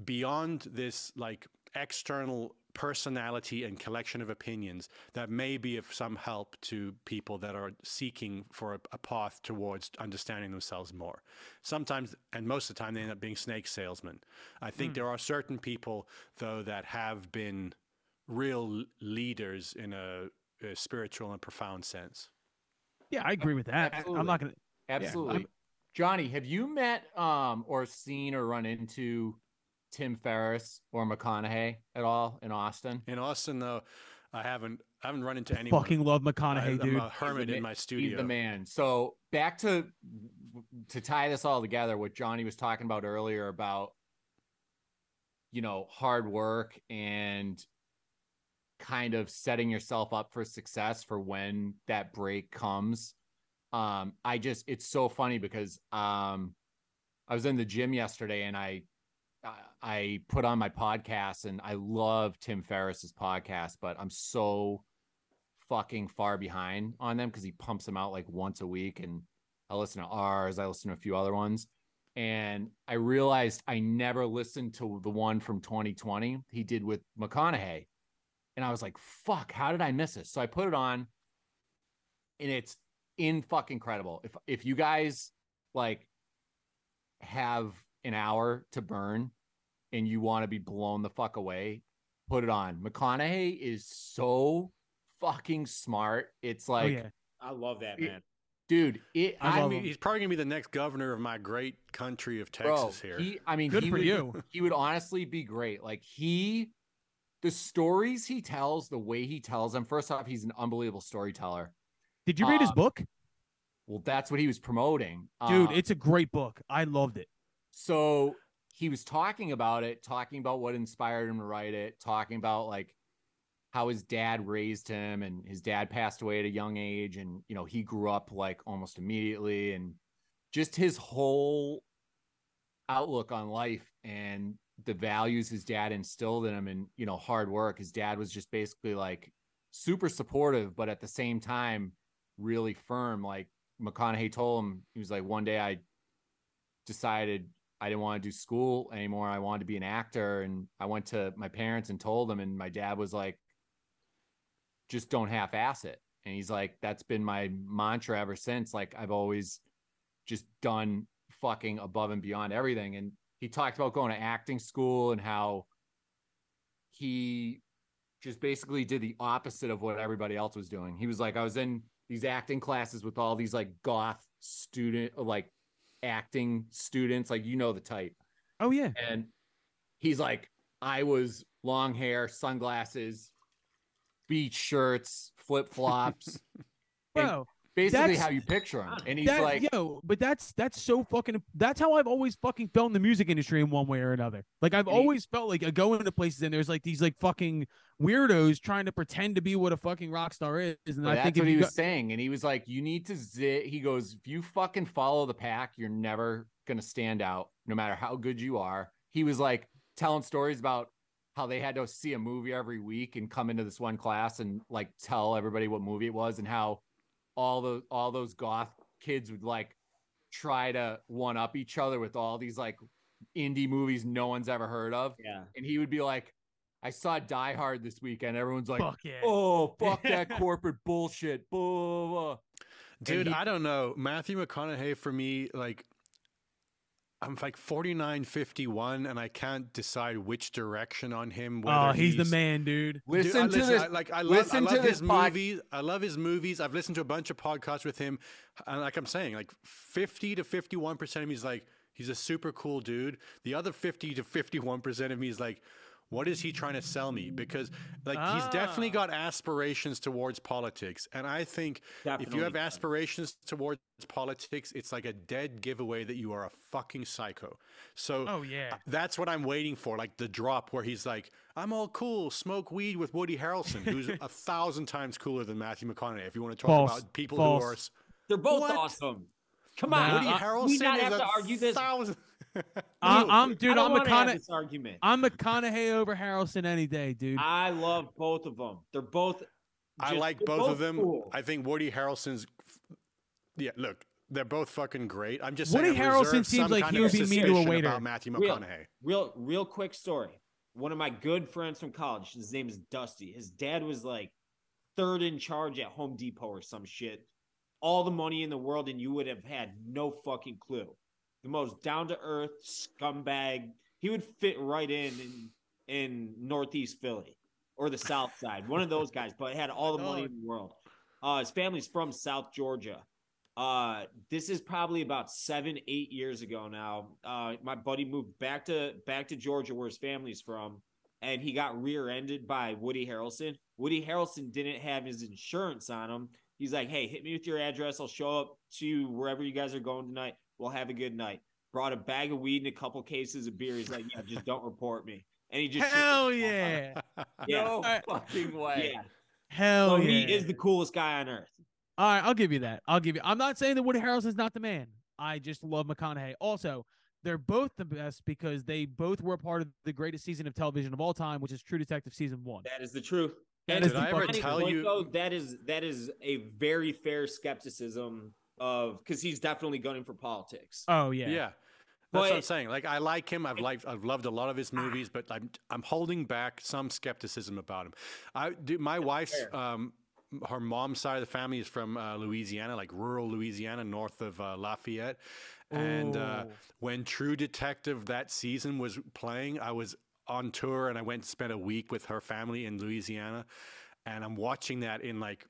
beyond this like external personality and collection of opinions that may be of some help to people that are seeking for a, a path towards understanding themselves more. Sometimes, and most of the time, they end up being snake salesmen. I think mm. there are certain people, though, that have been real leaders in a, a spiritual and profound sense. Yeah, I agree with that. Absolutely. I'm not gonna absolutely. Yeah, Johnny, have you met um, or seen or run into Tim Ferriss or McConaughey at all in Austin? In Austin, though, I haven't. I haven't run into anyone. Fucking love McConaughey, I, I'm dude. I'm a hermit in my studio. He's the man. So back to to tie this all together, what Johnny was talking about earlier about, you know, hard work and kind of setting yourself up for success for when that break comes. Um, I just, it's so funny because um, I was in the gym yesterday and I. I put on my podcast and I love Tim Ferriss's podcast, but I'm so fucking far behind on them because he pumps them out like once a week. And I listen to ours. I listen to a few other ones. And I realized I never listened to the one from twenty twenty he did with McConaughey. And I was like, fuck, how did I miss this? So I put it on and it's in fucking incredible. If, if you guys like have an hour to burn and you want to be blown the fuck away, put it on. McConaughey is so fucking smart. It's like, oh, yeah. I love that, man. It, dude, it, I, I mean, he's probably gonna be the next governor of my great country of Texas. Bro, here. He, I mean, good he for would, you. He would honestly be great. Like he, the stories he tells, the way he tells them, first off, he's an unbelievable storyteller. Did you read um, his book? Well, that's what he was promoting. Dude, um, it's a great book. I loved it. So he was talking about it, talking about what inspired him to write it, talking about like how his dad raised him and his dad passed away at a young age. And, you know, he grew up like almost immediately and just his whole outlook on life and the values his dad instilled in him and, you know, hard work. His dad was just basically like super supportive, but at the same time, really firm. Like McConaughey told him, he was like, one day I decided I didn't want to do school anymore. I wanted to be an actor. And I went to my parents and told them, and my dad was like, just don't half-ass it. And he's like, that's been my mantra ever since. Like, I've always just done fucking above and beyond everything. And he talked about going to acting school and how he just basically did the opposite of what everybody else was doing. He was like, I was in these acting classes with all these like goth student, like acting students, like, you know, the type. Oh yeah. And he's like, I was long hair, sunglasses, beach shirts, flip flops. Bro, basically how you picture him. And he's that, like, yo, but that's, that's so fucking, that's how I've always fucking felt in the music industry in one way or another. Like I've always he, felt like I go into places and there's like these like fucking weirdos trying to pretend to be what a fucking rock star is. And I that's think what he was go- saying. And he was like, you need to zit. He goes, if you fucking follow the pack, you're never going to stand out no matter how good you are. He was like telling stories about how they had to see a movie every week and come into this one class and like tell everybody what movie it was, and how all the, all those goth kids would like try to one up each other with all these like indie movies no one's ever heard of. Yeah. And he would be like, I saw Die Hard this weekend. Everyone's like, fuck yeah. Oh, fuck that corporate bullshit. Blah, blah, blah. Dude, he- I don't know. Matthew McConaughey for me, like, I'm like forty-nine, fifty-one, and I can't decide which direction on him. Oh, he's, he's the man, dude. Listen dude, I, to listen, this. I, like, I love, listen I love to his movies. Pod- I love his movies. I've listened to a bunch of podcasts with him. And like I'm saying, like fifty to fifty-one percent of me is like, he's a super cool dude. The other fifty to fifty-one percent of me is like, what is he trying to sell me? Because like ah. he's definitely got aspirations towards politics. And I think definitely. If you have aspirations towards politics, it's like a dead giveaway that you are a fucking psycho. So oh, yeah. that's what I'm waiting for. Like the drop where he's like, I'm all cool, smoke weed with Woody Harrelson, who's a thousand times cooler than Matthew McConaughey. If you want to talk False. about people False. who are... They're both what? awesome. Come on. Woody uh, Harrelson we not have to argue this. Thousand... Dude, I, I'm dude. I I'm McConaughey. I'm McConaughey over Harrelson any day, dude. I love both of them. They're both. Just, I like both, both of them. Cool. I think Woody Harrelson's. Yeah, look, they're both fucking great. I'm just Woody saying. Woody Harrelson seems like he would be mean to a waiter. About Matthew McConaughey. Real, real, real quick story. One of my good friends from college. His name is Dusty. His dad was like third in charge at Home Depot or some shit. All the money in the world, and you would have had no fucking clue. The most down-to-earth scumbag. He would fit right in, in in Northeast Philly or the South Side. One of those guys, but had all the money in the world. Uh, his family's from South Georgia. Uh, this is probably about seven, eight years ago now. Uh, my buddy moved back to back to Georgia where his family's from, and he got rear-ended by Woody Harrelson. Woody Harrelson didn't have his insurance on him. He's like, hey, hit me with your address. I'll show up to you wherever you guys are going tonight. Well, have a good night. Brought a bag of weed and a couple cases of beer. He's like, yeah, just don't report me. And he just hell yeah, yeah. No fucking way. Yeah. Hell so yeah. He is the coolest guy on earth. All right, I'll give you that. I'll give you. I'm not saying that Woody Harrelson's not the man. I just love McConaughey. Also, they're both the best because they both were part of the greatest season of television of all time, which is True Detective season one. That is the truth. That Did is I ever tell you though, that is that is a very fair skepticism. Of because he's definitely gunning for politics. Oh yeah, yeah. That's but, what I'm saying. Like I like him. I've liked. I've loved a lot of his movies, but I'm I'm holding back some skepticism about him. I do. My wife's um, her mom's side of the family is from uh, Louisiana, like rural Louisiana, north of uh, Lafayette. And uh, when True Detective that season was playing, I was on tour and I went and spent a week with her family in Louisiana, and I'm watching that in like.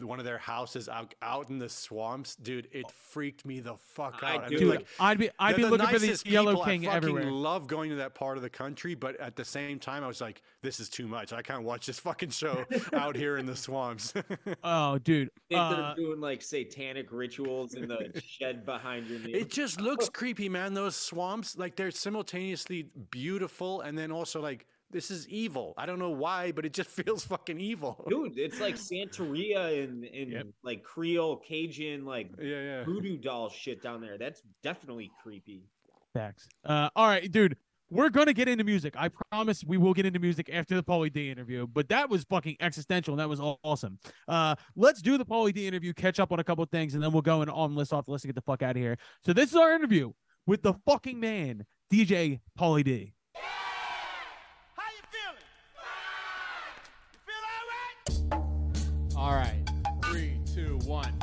One of their houses out, out in the swamps, dude. It freaked me the fuck out. I dude, like, I'd be, I'd be the looking for these yellow king everywhere. I fucking love going to that part of the country, but at the same time, I was like, this is too much. I can't watch this fucking show out here in the swamps. Oh, dude, uh, they're doing like satanic rituals in the shed behind your neighbor. It just looks creepy, man. Those swamps, like they're simultaneously beautiful and then also like. This is evil. I don't know why, but it just feels fucking evil. Dude, it's like Santeria and, and yep. like Creole, Cajun, like yeah, yeah. voodoo doll shit down there. That's definitely creepy. Facts. Uh, all right, dude, we're going to get into music. I promise we will get into music after the Pauly D interview, but that was fucking existential. And that was awesome. Uh, let's do the Pauly D interview, catch up on a couple of things, and then we'll go and on list off the list and get the fuck out of here. So this is our interview with the fucking man, D J Pauly D. How you feeling? You feel all right? All right. Three, two, one.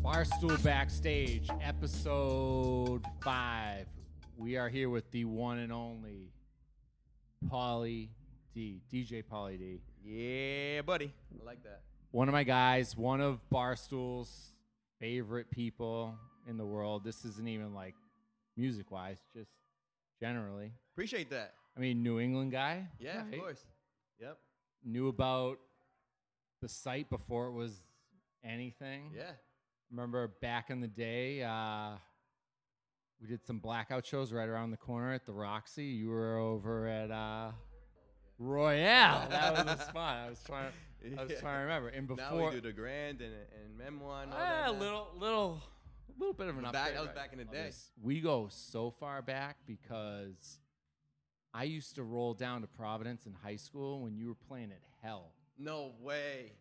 Barstool Backstage, episode five. We are here with the one and only Pauly D, D J Pauly D. Yeah, buddy. I like that. One of my guys, one of Barstool's favorite people in the world. This isn't even like music-wise, just generally. Appreciate that. I mean, New England guy. Yeah, right? Of course. Yep. Knew about the site before it was anything. Yeah. Remember back in the day, uh, we did some blackout shows right around the corner at the Roxy. You were over at uh, Royale. That was the spot. I was trying. I was yeah. trying to remember. And before now we do the Grand and, and Memoir. And all ah, that a little, little, little bit of an update. That was right? back in the day. We go so far back because I used to roll down to Providence in high school when you were playing at Hell. No way.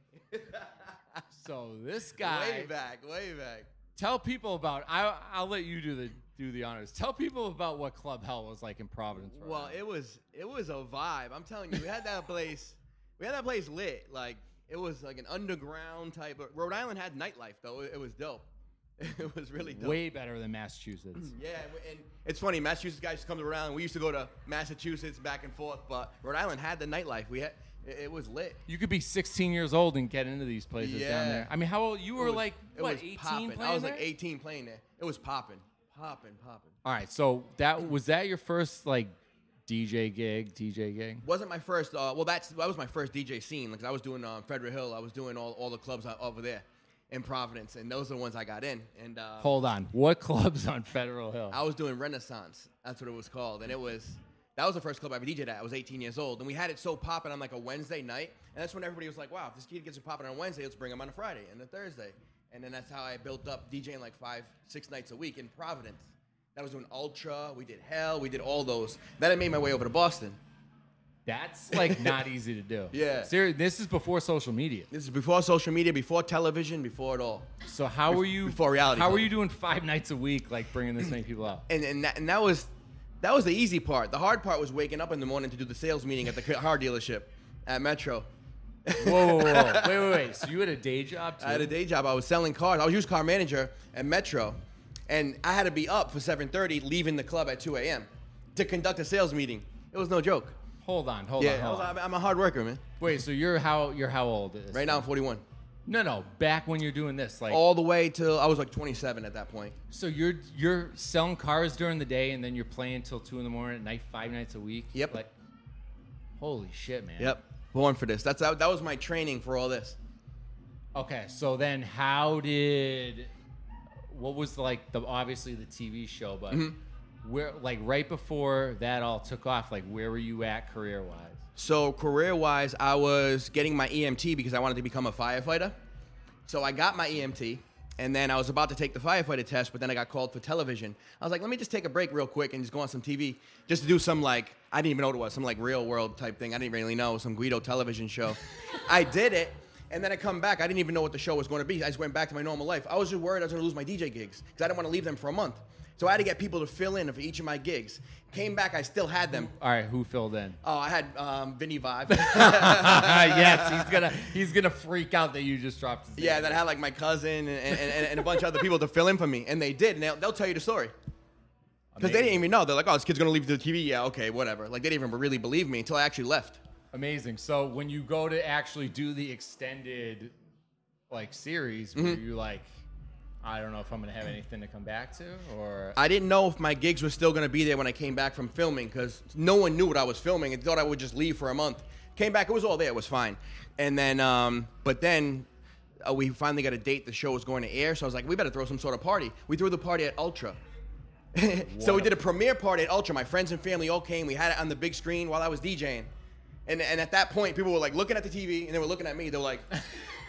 So this guy. Way back, way back. Tell people about. I, I'll let you do the do the honors. Tell people about what Club Hell was like in Providence. Well, right? it was it was a vibe. I'm telling you, we had that place. We had that place lit. Like it was like an underground type. Of, Rhode Island had nightlife though. It, it was dope. It was really dope. Way better than Massachusetts. Yeah, and it's funny. Massachusetts guys just come to Rhode Island. We used to go to Massachusetts back and forth, but Rhode Island had the nightlife. We had. It was lit. You could be sixteen years old and get into these places yeah. down there. I mean, how old? You were was, like, what, eighteen poppin'. playing I was there? Like eighteen playing there. It was popping, popping, popping. All right, so that was that your first, like, D J gig, D J gig? Wasn't my first. Uh, well, that's that was my first D J scene. Like, I was doing um, Frederick Hill. I was doing all, all the clubs over there in Providence, and those are the ones I got in. And um, hold on. What clubs on Federal Hill? I was doing Renaissance. That's what it was called, and it was... That was the first club I ever D J'd at. I was eighteen years old. And we had it so popping on like a Wednesday night. And that's when everybody was like, wow, if this kid gets it popping on a Wednesday, let's bring him on a Friday and a Thursday. And then that's how I built up DJing like five, six nights a week in Providence. That was doing Ultra. We did Hell. We did all those. Then I made my way over to Boston. That's like not easy to do. Yeah. Seriously, this is before social media. This is before social media, before television, before it all. So how Bef were you? Before reality. How were you doing five nights a week, like bringing this many people out? And and that, and that was... That was the easy part. The hard part was waking up in the morning to do the sales meeting at the car dealership at Metro. Whoa, whoa, whoa. Wait, wait, wait. So you had a day job, too? I had a day job. I was selling cars. I was used car manager at Metro. And I had to be up for seven thirty, leaving the club at two A M to conduct a sales meeting. It was no joke. Hold on, hold yeah, on, hold on. I'm a hard worker, man. Wait, so you're how, you're how old? Is right now, I'm forty-one. No, no. Back when you're doing this, like all the way till I was like twenty-seven at that point. So you're you're selling cars during the day, and then you're playing till two in the morning at night, five nights a week. Yep. Like, holy shit, man. Yep. Born for this. That's that was my training for all this. Okay. So then, how did? What was like the obviously the T V show, but mm-hmm. where like right before that all took off, like where were you at career wise? So career-wise, I was getting my E M T because I wanted to become a firefighter. So I got my E M T, and then I was about to take the firefighter test, but then I got called for television. I was like, let me just take a break real quick and just go on some T V just to do some, like, I didn't even know what it was, some, like, real-world type thing. I didn't really know, some Guido television show. I did it, and then I come back. I didn't even know what the show was going to be. I just went back to my normal life. I was just worried I was going to lose my D J gigs because I didn't want to leave them for a month. So I had to get people to fill in for each of my gigs. Came back, I still had them. All right, who filled in? Oh, I had um, Vinny Vibe. Yes, he's gonna he's gonna freak out that you just dropped his name. Yeah, that I had like my cousin and, and, and a bunch of other people to fill in for me, and they did. And they'll, they'll tell you the story because they didn't even know. They're like, "Oh, this kid's gonna leave the T V." Yeah, okay, whatever. Like they didn't even really believe me until I actually left. Amazing. So when you go to actually do the extended like series, mm-hmm. were you like? I don't know if I'm going to have anything to come back to, or... I didn't know if my gigs were still going to be there when I came back from filming, because no one knew what I was filming and thought I would just leave for a month. Came back, it was all there, it was fine. And then, um, but then uh, we finally got a date, the show was going to air, so I was like, we better throw some sort of party. We threw the party at Ultra. So we did a premiere party at Ultra. My friends and family all came, we had it on the big screen while I was DJing. And, and at that point, people were like looking at the T V, and they were looking at me, they were like...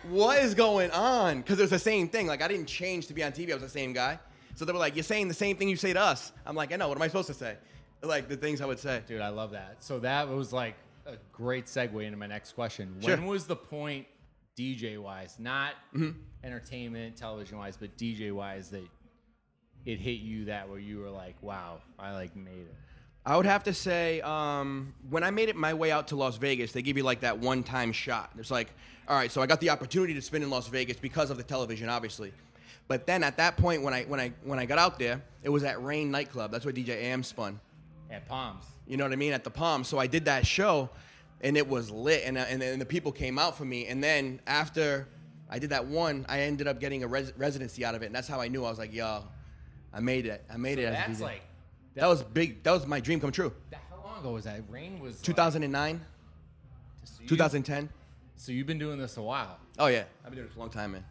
What is going on? Because it was the same thing. Like, I didn't change to be on T V. I was the same guy. So they were like, you're saying the same thing you say to us. I'm like, I know. What am I supposed to say? Like, the things I would say. Dude, I love that. So that was, like, a great segue into my next question. Sure. When was the point D J-wise, not mm-hmm. entertainment, television-wise, but D J-wise that it hit you that where you were like, wow, I like made it? I would have to say, um, when I made it my way out to Las Vegas, they give you like that one-time shot. It's like, all right, so I got the opportunity to spin in Las Vegas because of the television, obviously. But then at that point, when I when I when I got out there, it was at Rain nightclub. That's where D J A M spun. At Palms. You know what I mean? At the Palms. So I did that show, and it was lit, and and, and the people came out for me. And then after I did that one, I ended up getting a res residency out of it, and that's how I knew. I was like, yo, I made it. I made so it. That's as like. That was big. That was my dream come true. How long ago was that? Rain was two thousand nine, like, so you, two thousand ten. So you've been doing this a while. Oh, yeah. I've been doing this a long time, man.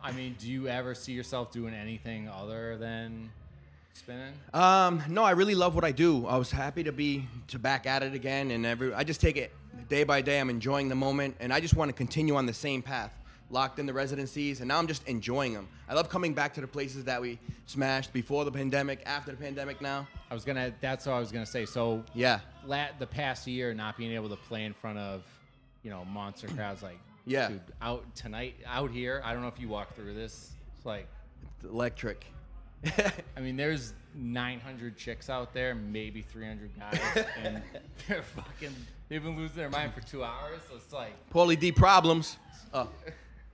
I mean, do you ever see yourself doing anything other than spinning? Um, no, I really love what I do. I was happy to be to back at it again. And every I just take it day by day. I'm enjoying the moment. And I just want to continue on the same path. Locked in the residencies, and now I'm just enjoying them. I love coming back to the places that we smashed before the pandemic, after the pandemic now. I was gonna, that's what I was gonna say. So yeah, lat, the past year, not being able to play in front of, you know, monster crowds, like yeah, dude, out tonight, out here. I don't know if you walk through this. It's like it's electric. I mean, there's nine hundred chicks out there, maybe three hundred guys, and they're fucking, they've been losing their mind for two hours. So it's like Pauly D problems. Oh.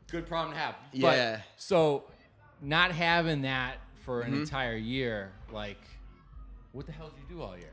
Good problem to have. Yeah. But, so not having that for an mm-hmm. entire year, like, what the hell did you do all year?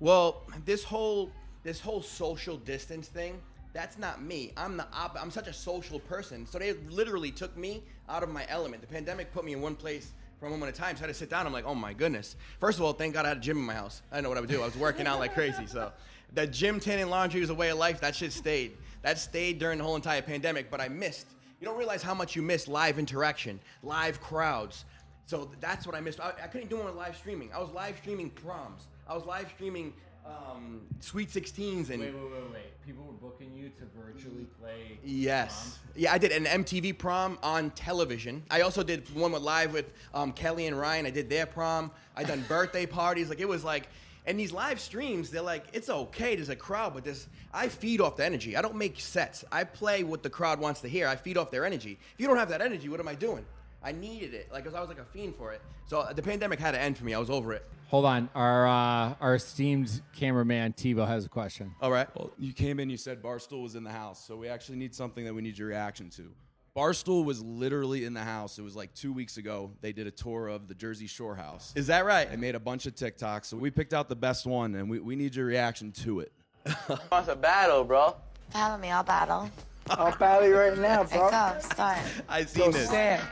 Well, this whole this whole social distance thing, that's not me. I'm the op I'm such a social person. So they literally took me out of my element. The pandemic put me in one place for a moment of time. So I had to sit down. I'm like, oh, my goodness. First of all, thank God I had a gym in my house. I didn't know what I would do. I was working out like crazy. So the gym, tanning, laundry was a way of life. That shit stayed. That stayed during the whole entire pandemic, but I missed. You don't realize how much you miss live interaction, live crowds. So that's what I missed. I, I couldn't do it with live streaming. I was live streaming proms. I was live streaming um, Sweet sixteens. And wait, wait, wait, wait. People were booking you to virtually play Yes. Proms? Yeah, I did an M T V prom on television. I also did one with live with um, Kelly and Ryan. I did their prom. I done birthday parties. Like, it was like... And these live streams, they're like, it's okay, there's a crowd, but this, I feed off the energy. I don't make sets. I play what the crowd wants to hear. I feed off their energy. If you don't have that energy, what am I doing? I needed it, like, because I was like a fiend for it. So the pandemic had to end for me. I was over it. Hold on. Our, uh, our esteemed cameraman, Tebow, has a question. All right. Well, you came in, you said Barstool was in the house, so we actually need something that we need your reaction to. Barstool was literally in the house. It was like two weeks ago. They did a tour of the Jersey Shore house. Is that right? They made a bunch of TikToks. So we picked out the best one, and we, we need your reaction to it. It's a battle, bro. Follow me. I'll battle. I'll battle you right now, bro. Hey, go. Start. I see this. Go stand.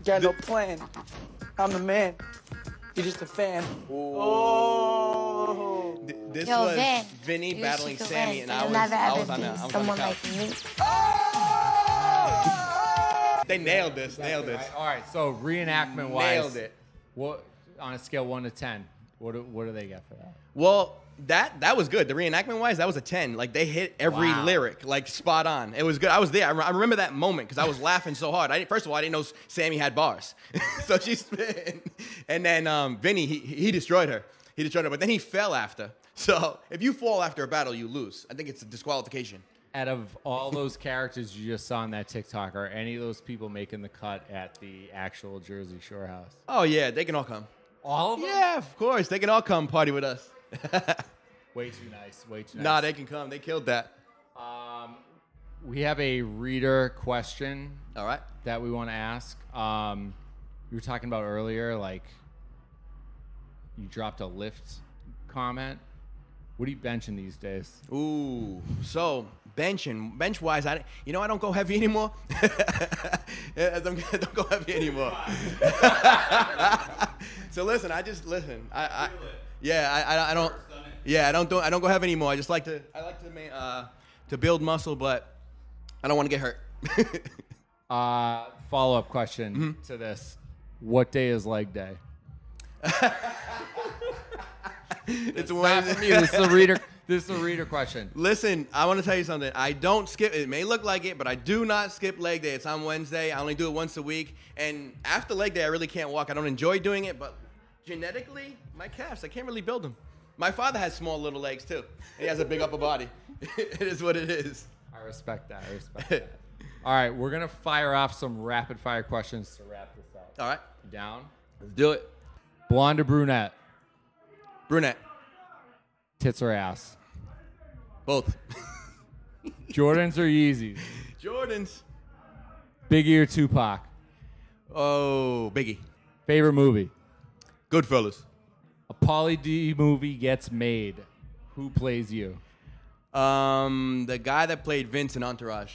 You got no plan. I'm the man. You're just a fan. Ooh. Oh. This Yo, was Vin. Vinny you battling Sammy, win. And I was, I was on the couch. Someone like me. Oh! They nailed this, exactly nailed this. Right. All right, so reenactment-wise, nailed it. What on a scale one to ten? What do, what do they get for that? Well, that that was good. The reenactment-wise, that was a ten. Like they hit every wow. lyric, like spot on. It was good. I was there. I, re I remember that moment because I was laughing so hard. I didn't, first of all, I didn't know Sammy had bars, so she spit. And then um, Vinny, he he destroyed her. He destroyed her, but then he fell after. So if you fall after a battle, you lose. I think it's a disqualification. Out of all those characters you just saw on that TikTok, are any of those people making the cut at the actual Jersey Shore house? Oh, yeah. They can all come. All of them? Yeah, of course. They can all come party with us. Way too nice. Way too nice. Nah, they can come. They killed that. Um, we have a reader question all right. that we want to ask. Um, you were talking about earlier, like, you dropped a Lyft comment. What are you benching these days? Ooh, so... Benching, bench wise, I you know I don't go heavy anymore. I don't, I don't go heavy anymore. So listen, I just listen. I, I yeah, I, I I don't yeah I don't do I don't go heavy anymore. I just like to I like to uh, to build muscle, but I don't want to get hurt. uh, follow up question mm-hmm. to this: what day is leg day? It's a Wednesday. This is a reader. This is a reader question. Listen, I want to tell you something. I don't skip. It may look like it, but I do not skip leg day. It's on Wednesday. I only do it once a week. And after leg day, I really can't walk. I don't enjoy doing it, but genetically, my calves, I can't really build them. My father has small little legs, too. He has a big upper body. It is what it is. I respect that. I respect that. All right, we're going to fire off some rapid-fire questions to wrap this up. All right. Down? Let's do it. Blonde or brunette? Brunette. Tits or ass? Both. Jordans or Yeezys? Jordans. Biggie or Tupac? Oh, Biggie. Favorite movie? Goodfellas. A Pauly D movie gets made. Who plays you? Um, the guy that played Vince in Entourage.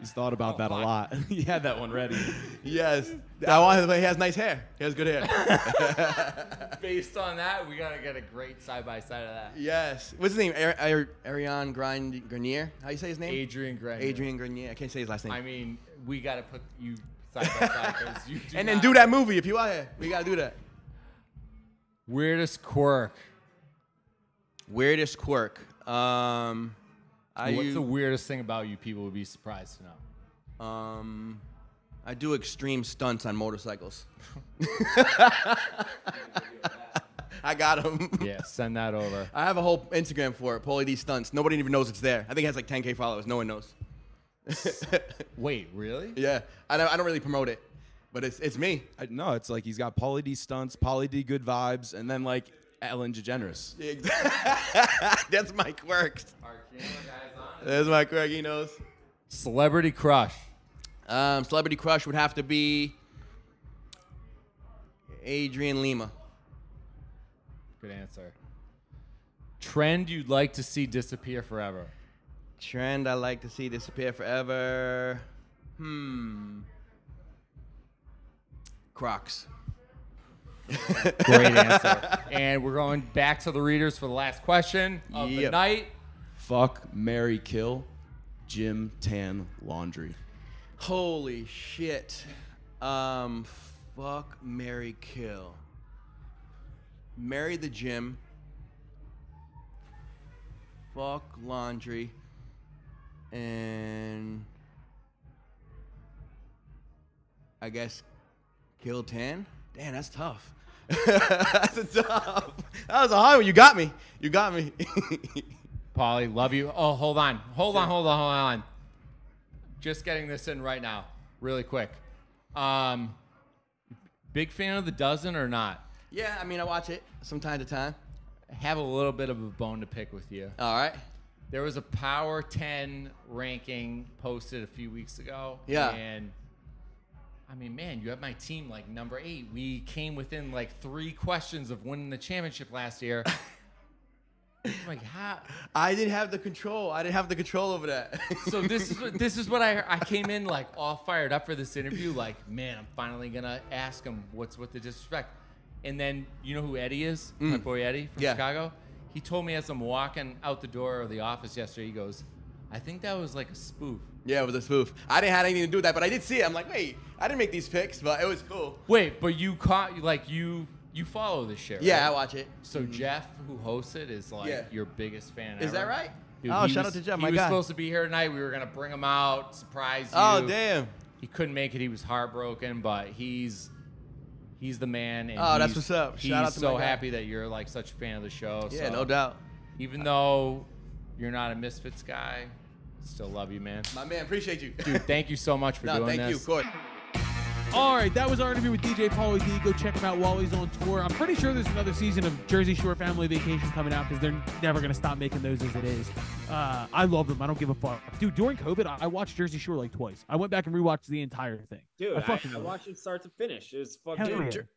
He's thought about oh, that my. a lot. He had that one ready. Yes. I want. He has nice hair. He has good hair. Based on that, we got to get a great side-by-side of that. Yes. What's his name? Ar- Ar- Arian Grind- Grenier? How do you say his name? Adrian Grenier. Adrian Grenier. I can't say his last name. I mean, we got to put you side-by-side. Side you do and then do that movie if you are here. We got to do that. Weirdest quirk. Weirdest quirk. Um, I What's use, the weirdest thing about you people would be surprised to know? Um, I do extreme stunts on motorcycles. I got them. Yeah, send that over. I have a whole Instagram for it, Pauly D Stunts. Nobody even knows it's there. I think it has like ten K followers. No one knows. Wait, really? Yeah. I don't, I don't really promote it. But it's it's me. I, no, it's like he's got Pauly D Stunts, Pauly D Good Vibes, and then like Ellen DeGeneres. That's my quirks. Our camera guy's on. That's my quirk. He knows. Celebrity crush. Um, celebrity crush would have to be Adrian Lima. Good answer. Trend you'd like to see disappear forever. Trend I like to see disappear forever. Hmm. Crocs. Great answer. And we're going back to the readers for the last question of yep. the night. Fuck, marry, kill, gym, tan, laundry. Holy shit. Um, fuck, marry, kill. Marry the gym. Fuck laundry. And I guess... Kill tan? Damn, that's tough. that's a tough. That was a hard one. You got me. You got me. Pauly, love you. Oh, hold on. Hold on, hold on, hold on. Just getting this in right now, really quick. Um, big fan of The Dozen or not? Yeah, I mean, I watch it from time to time. I have a little bit of a bone to pick with you. All right. There was a Power ten ranking posted a few weeks ago. Yeah. And... I mean, man, you have my team like number eight. We came within like three questions of winning the championship last year. I'm like, how? I didn't have the control. I didn't have the control over that. So this is what, this is what I heard. I came in like all fired up for this interview. Like, man, I'm finally gonna ask him what's with the disrespect. And then you know who Eddie is? Mm. My boy Eddie from yeah. Chicago. He told me as I'm walking out the door of the office yesterday, he goes, I think that was like a spoof. Yeah, it was a spoof. I didn't have anything to do with that, but I did see it. I'm like, wait, I didn't make these picks, but it was cool. Wait, but you caught, like, you you follow this shit, right? Yeah, I watch it. So mm-hmm. Jeff, who hosts it, is, like, yeah. your biggest fan ever. Is that right? Dude, oh, shout was, out to Jeff, my guy. He was guy. supposed to be here tonight. We were going to bring him out, surprise you. Oh, damn. He couldn't make it. He was heartbroken, but he's he's the man. And oh, that's what's up. Shout out to so my guy. He's so happy that you're, like, such a fan of the show. Yeah, so, no doubt. Even though... You're not a Misfits guy. Still love you, man. My man, appreciate you. Dude, thank you so much for no, doing thank this. You, of course. All right, that was our interview with D J Pauly D. Go check him out while he's on tour. I'm pretty sure there's another season of Jersey Shore Family Vacation coming out because they're never going to stop making those as it is. Uh, I love them. I don't give a fuck. Dude, during COVID, I watched Jersey Shore like twice. I went back and rewatched the entire thing. Dude, I, fucking I, I watched it start to finish. It was fucking... Dude, Jer-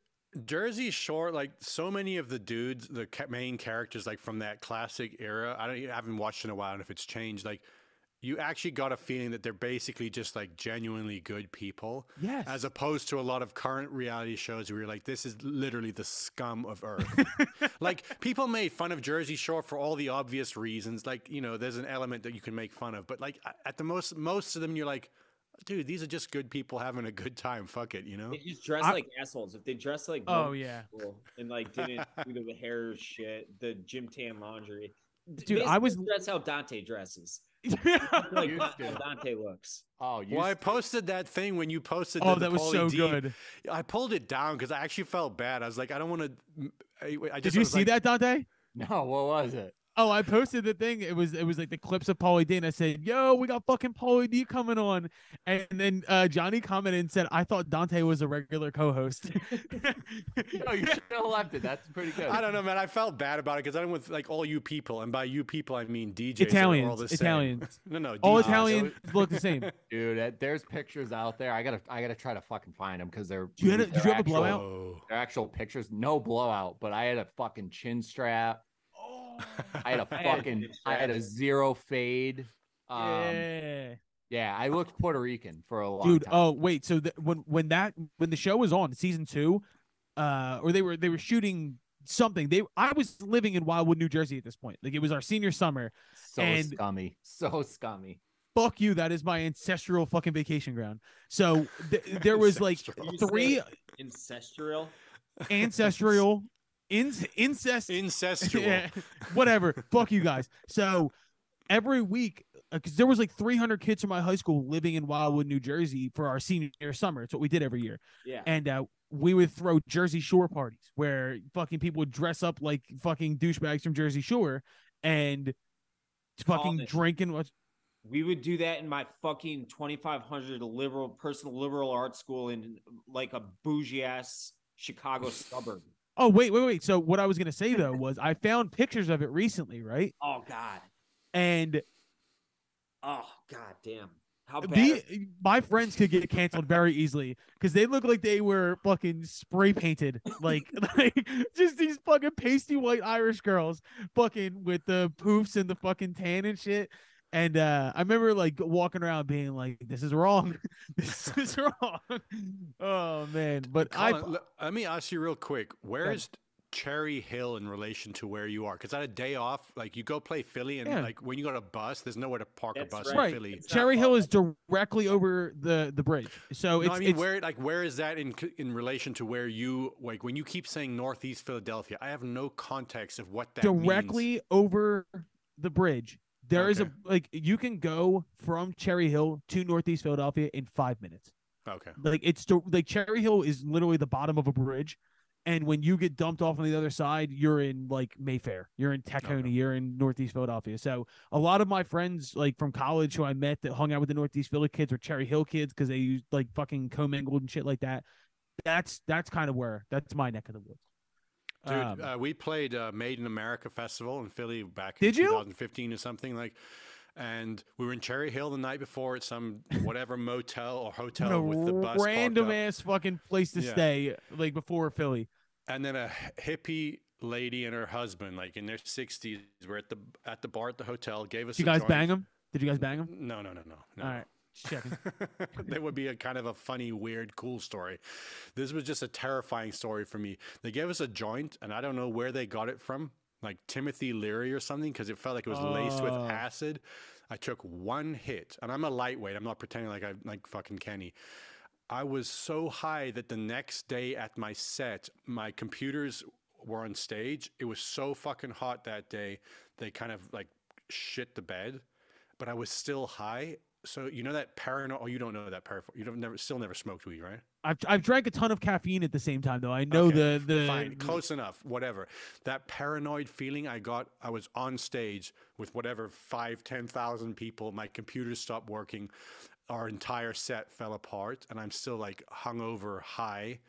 Jersey Shore, like so many of the dudes, the main characters, like from that classic era, I don't, I haven't watched in a while, and if it's changed, like you actually got a feeling that they're basically just like genuinely good people, yes, as opposed to a lot of current reality shows where you're like, this is literally the scum of earth. Like people made fun of Jersey Shore for all the obvious reasons, like you know, there's an element that you can make fun of, but like at the most, most of them, you're like, dude, these are just good people having a good time. Fuck it, you know? They just dress I, like assholes. If they dress like oh yeah, and like didn't do the hair shit, the gym tan laundry. Dude, I was that's how Dante dresses. Like how Dante looks. Oh, well, I posted that thing when you posted. Oh, the, the that was Pauly so D. good. I pulled it down because I actually felt bad. I was like, I don't want to. I, I just did you see like, that, Dante? No, what was it? Oh, I posted the thing. It was it was like the clips of Pauly D, and I said, "Yo, we got fucking Pauly D coming on." And then uh, Johnny commented and said, "I thought Dante was a regular co-host." No, you should have left it. That's pretty good. I don't know, man. I felt bad about it because I went with like all you people, and by you people I mean D Js. Italians, are all the same. Italians. no, no, D Js. All Italians look the same. Dude, there's pictures out there. I gotta I gotta try to fucking find them because they're. You had a, did you have actual, a blowout? They're actual pictures. No blowout, but I had a fucking chin strap. I had a fucking, I had a zero fade. Um, yeah, yeah. I looked Puerto Rican for a long Dude, time. Oh wait, so the, when when that when the show was on season two, uh, or they were they were shooting something. They I was living in Wildwood, New Jersey at this point. Like it was our senior summer. So and scummy, so scummy. Fuck you. That is my ancestral fucking vacation ground. So th there was like three ancestral, ancestral. In incest incestual yeah, whatever fuck you guys. So every week, because there was like three hundred kids from my high school living in Wildwood, New Jersey for our senior summer. It's what we did every year. Yeah. And uh we would throw Jersey Shore parties where fucking people would dress up like fucking douchebags from Jersey Shore and fucking drink and watch. We would do that in my fucking twenty-five hundred liberal personal liberal arts school in like a bougie ass Chicago suburb. Oh, wait, wait, wait. So what I was going to say, though, was I found pictures of it recently, right? Oh, God. And. Oh, God damn. How bad. The, my friends could get canceled very easily because they look like they were fucking spray painted. Like, like just these fucking pasty white Irish girls fucking with the poofs and the fucking tan and shit. And uh, I remember like walking around being like, "This is wrong, this is wrong." Oh man! But Colin, I let me ask you real quick: Where is Cherry Hill in relation to where you are? Because on a day off, like you go play Philly, and yeah. like when you got a bus, there's nowhere to park That's a bus right. in Philly. It's Cherry Hill is directly over the the bridge. So no, it's, I mean, it's, where like where is that in in relation to where you like when you keep saying Northeast Philadelphia? I have no context of what that directly means. Over the bridge. There okay. is a like you can go from Cherry Hill to Northeast Philadelphia in five minutes. Okay, like it's to, like Cherry Hill is literally the bottom of a bridge, and when you get dumped off on the other side, you're in like Mayfair, you're in Tacony, okay. you're in Northeast Philadelphia. So a lot of my friends like from college who I met that hung out with the Northeast Philly kids were Cherry Hill kids because they used like fucking commingled and shit like that. That's that's kind of where that's my neck of the woods. Dude, um, uh, we played uh, Made in America Festival in Philly back in twenty fifteen or something like, and we were in Cherry Hill the night before at some whatever motel or hotel with the bus. Random ass fucking place to yeah. stay like before Philly. And then a hippie lady and her husband, like in their sixties, were at the at the bar at the hotel. Gave us. Did you guys joint. bang them? Did you guys bang them? No, no, no, no. no. All right. Checking. That would be a kind of a funny, weird, cool story. This was just a terrifying story for me. They gave us a joint, and I don't know where they got it from, like Timothy Leary or something, because it felt like it was oh. laced with acid. I took one hit, and I'm a lightweight. I'm not pretending like I like fucking Kenny. I was so high that the next day at my set, my computers were on stage. It was so fucking hot that day. They kind of like shit the bed, but I was still high. So you know that paranoid? Oh, you don't know that paranoid. You don't never still never smoked weed, right? I've I've drank a ton of caffeine at the same time though. I know okay, the the fine. Close enough. Whatever that paranoid feeling I got, I was on stage with whatever five ten thousand people. My computer stopped working. Our entire set fell apart, and I'm still like hungover, high,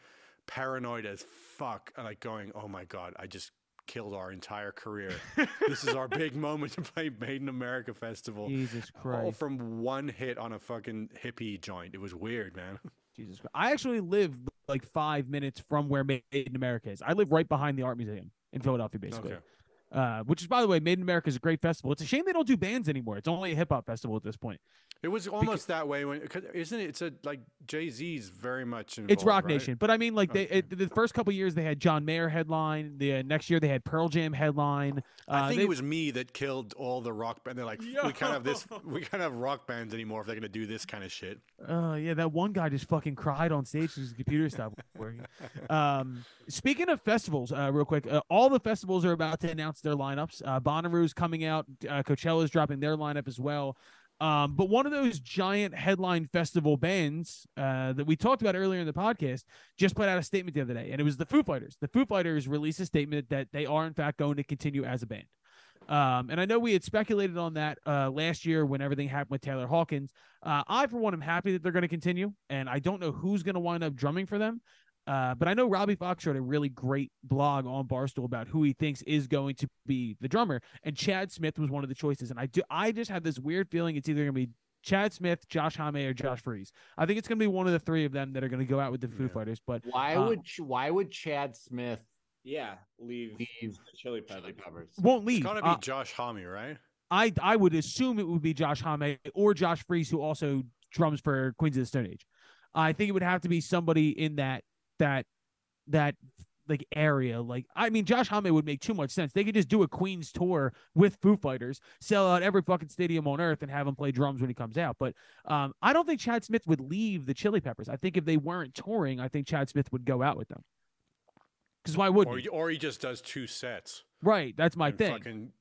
paranoid as fuck. I'm like going, oh my god, I just killed our entire career. This is our big moment to play Made in America Festival. Jesus Christ. All from one hit on a fucking hippie joint. It was weird, man. Jesus Christ. I actually live like five minutes from where Made in America is. I live right behind the Art Museum in Philadelphia, basically. Okay. Uh, which is, by the way, Made in America is a great festival. It's a shame they don't do bands anymore. It's only a hip-hop festival at this point. It was almost because, that way when, isn't it? It's a, like Jay-Z's very much involved, it's Rock right? Nation, but I mean, like okay. they it, the first couple of years they had John Mayer headline. The uh, next year they had Pearl Jam headline. Uh, I think they, it was me that killed all the rock band. They're like, yo! we can't have this. We can't have rock bands anymore if they're gonna do this kind of shit. Uh, yeah, that one guy just fucking cried on stage because his computer stopped working. Um, speaking of festivals, uh, real quick, uh, all the festivals are about to announce their lineups. Uh, Bonnaroo's coming out. Uh, Coachella's dropping their lineup as well. Um, but one of those giant headline festival bands uh, that we talked about earlier in the podcast just put out a statement the other day, and it was the Foo Fighters. The Foo Fighters released a statement that they are, in fact, going to continue as a band. Um, and I know we had speculated on that uh, last year when everything happened with Taylor Hawkins. Uh, I, for one, am happy that they're going to continue, and I don't know who's going to wind up drumming for them. Uh, but I know Robbie Fox wrote a really great blog on Barstool about who he thinks is going to be the drummer, and Chad Smith was one of the choices. And I do, I just have this weird feeling it's either going to be Chad Smith, Josh Homme, or Josh Freese. I think it's going to be one of the three of them that are going to go out with the Foo yeah. Fighters. But why uh, would why would Chad Smith? Yeah, leave, leave the Chili Peppers. Won't leave. It's going to be uh, Josh Homme, right? I I would assume it would be Josh Homme or Josh Freese, who also drums for Queens of the Stone Age. I think it would have to be somebody in that. that that like area. Like, I mean, Josh Homme would make too much sense. They could just do a Queens tour with Foo Fighters, sell out every fucking stadium on earth, and have him play drums when he comes out. But um, I don't think Chad Smith would leave the Chili Peppers. I think if they weren't touring, I think Chad Smith would go out with them. Because why wouldn't or he? Or he just does two sets. Right, that's my and thing. Fucking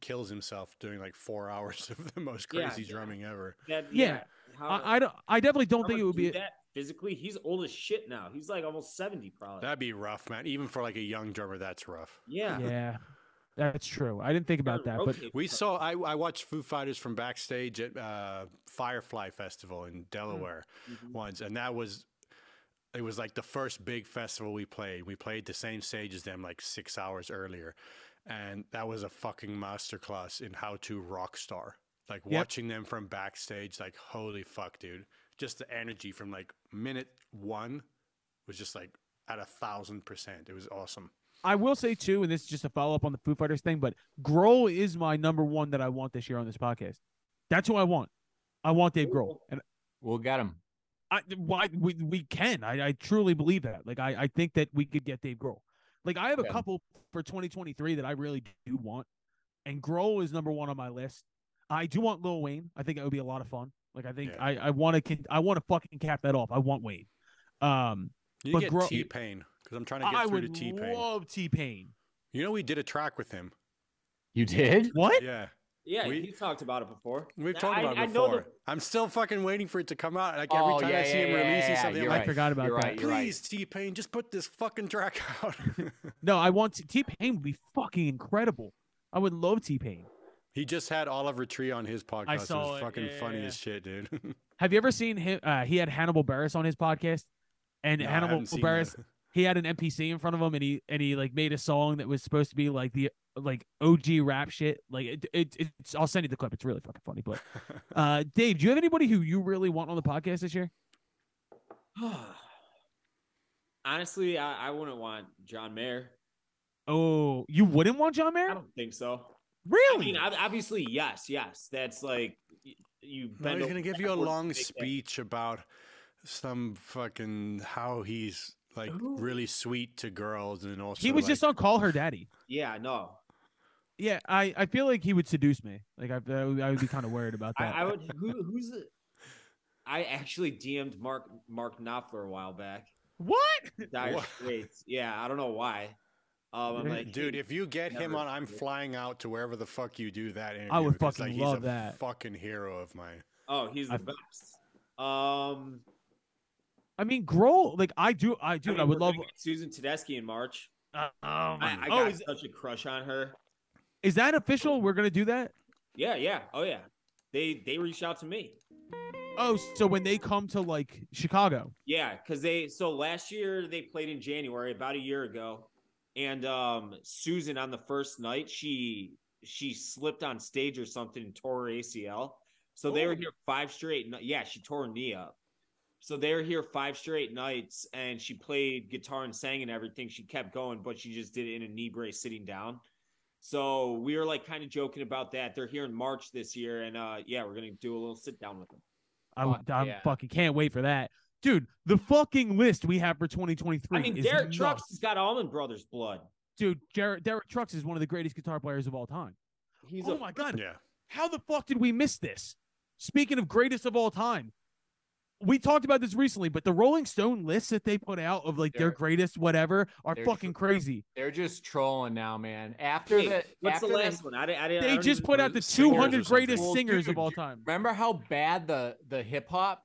kills himself doing like four hours of the most crazy yeah, drumming yeah. ever. That, yeah, yeah. How, I, I don't. I definitely don't think it would be. That? Physically, he's old as shit now. He's like almost seventy, probably. That'd be rough, man. Even for like a young drummer, that's rough. Yeah, yeah, that's true. I didn't think about that, but we saw. I, I watched Foo Fighters from backstage at uh, Firefly Festival in Delaware mm-hmm. once, and that was it was like the first big festival we played. We played the same stage as them like six hours earlier, and that was a fucking masterclass in how to rock star. Like yep. watching them from backstage, like holy fuck, dude. Just the energy from like minute one was just like at a thousand percent. It was awesome. I will say too, and this is just a follow up on the Foo Fighters thing, but Grohl is my number one that I want this year on this podcast. That's who I want. I want Dave Grohl, and we'll get him. I why we we can. I I truly believe that. Like I I think that we could get Dave Grohl. Like I have okay. a couple for twenty twenty-three that I really do want, and Grohl is number one on my list. I do want Lil Wayne. I think it would be a lot of fun. Like I think yeah. I I want to I want to fucking cap that off. I want Wayne. Um, you but get Gro- T-Pain because I'm trying to get I through to T-Pain. I love T-Pain. You know we did a track with him. You did what? Yeah, yeah. We, you talked about it before. We've talked I, about it before. I know the... I'm still fucking waiting for it to come out. Like every oh, time yeah, I see yeah, him yeah, releasing yeah, something, I'm right. like, I forgot about you're that. Right, Please, right. T-Pain, just put this fucking track out. No, I want to, T-Pain would be fucking incredible. I would love T-Pain. He just had Oliver Tree on his podcast. I saw it was it. fucking yeah, funny yeah. as shit, dude. Have you ever seen him? Uh, he had Hannibal Buress on his podcast, and no, Hannibal Buress, he had an N P C in front of him, and he and he like made a song that was supposed to be like the like O G rap shit. Like it, it, it's. I'll send you the clip. It's really fucking funny. But uh, Dave, do you have anybody who you really want on the podcast this year? Honestly, I, I wouldn't want John Mayer. Oh, you wouldn't want John Mayer? I don't think so. Really? I mean, obviously, yes, yes. That's like you. No, he's gonna give you a long speech that. about some fucking how he's like Ooh. really sweet to girls and also. He was like, just on Call Her Daddy. Yeah, no. Yeah, I, I feel like he would seduce me. Like I I would, I would be kind of worried about that. I, I would. Who, who's? The, I actually D M'd Mark Mark Knopfler a while back. What? Dire Straits. Yeah, I don't know why. Um, I'm like, dude, if you get him on, I'm flying out to wherever the fuck you do that interview. I would fucking like, he's love a that. Fucking hero of mine. Oh, he's the I've... best. Um, I mean, Grohl. Like, I do, I do. I, mean, I would love Susan Tedeschi in March. Uh, oh, I, I got oh, is... such a crush on her. Is that official? We're gonna do that? Yeah, yeah. Oh, yeah. They they reached out to me. Oh, so when they come to like Chicago? Yeah, because they so last year they played in January, about a year ago. And um, Susan, on the first night, she she slipped on stage or something and tore her A C L. So oh. they were here five straight. Yeah, she tore her knee up. So they were here five straight nights, and she played guitar and sang and everything. She kept going, but she just did it in a knee brace sitting down. So we were like kind of joking about that. They're here in March this year, and uh, yeah, we're gonna do a little sit down with them. I, oh, I yeah. fucking can't wait for that. Dude, the fucking list we have for twenty twenty-three. I mean, is Derek nuts. Trucks has got Allman Brothers blood. Dude, Derek, Derek Trucks is one of the greatest guitar players of all time. He's oh a, my god! Yeah. How the fuck did we miss this? Speaking of greatest of all time, we talked about this recently, but the Rolling Stone lists that they put out of like they're, their greatest whatever are fucking tro- crazy. They're just trolling now, man. After hey, the what's after the last the, one? I, I, I, they I just put out the two hundred greatest well, singers dude, of all time. Remember how bad the the hip hop.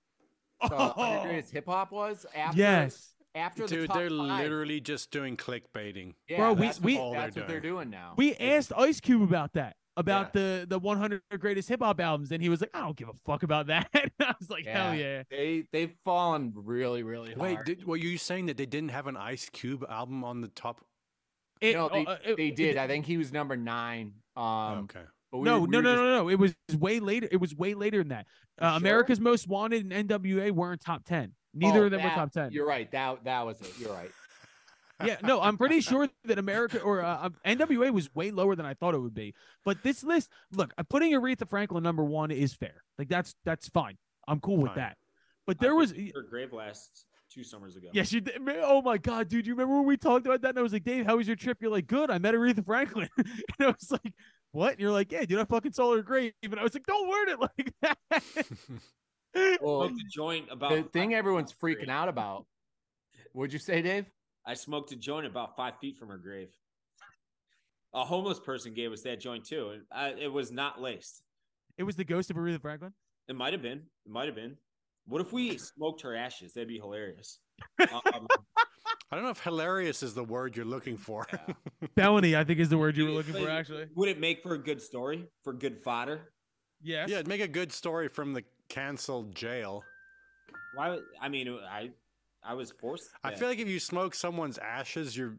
So oh. greatest hip hop was after yes. after the dude, they're five. Literally just doing clickbaiting. Yeah, bro, that's we, we, all that's they're what doing. They're doing now. We asked Ice Cube about that. about yeah. the the one hundred greatest hip hop albums, and he was like, I don't give a fuck about that. I was like, yeah. hell yeah. They they've fallen really really hard. Wait, did, were you saying that they didn't have an Ice Cube album on the top? It, no, they, uh, it, they did. It, I think he was number nine. Um, okay. We, no, we no, no, just... no, no. It was way later. It was way later than that. Uh, sure? America's Most Wanted and N W A weren't top ten. Neither oh, of them that, were top ten. You're right. That that was it. You're right. Yeah, no, I'm pretty sure that America or uh, N W A was way lower than I thought it would be. But this list, look, putting Aretha Franklin number one is fair. Like that's that's fine. I'm cool fine. with that. But there I was her grave last two summers ago. Yeah, she did. Oh my God, dude, you remember when we talked about that? And I was like, Dave, how was your trip? You're like, good. I met Aretha Franklin. And I was like, what? And you're like, yeah, dude, I fucking saw her grave. And I was like, don't word it like that. Well, the joint about the thing everyone's freaking grave. out about. What'd you say, Dave? I smoked a joint about five feet from her grave. A homeless person gave us that joint too, and I, it was not laced. It was the ghost of Aretha Franklin. It might have been. It might have been. What if we smoked her ashes? That'd be hilarious. Um, I don't know if hilarious is the word you're looking for. Yeah. Felony, I think, is the word you were looking for. Actually, would it make for a good story? For good fodder? Yes. Yeah, it'd make a good story from the canceled jail. Why? I mean, I. I was forced. I feel like if you smoke someone's ashes, you're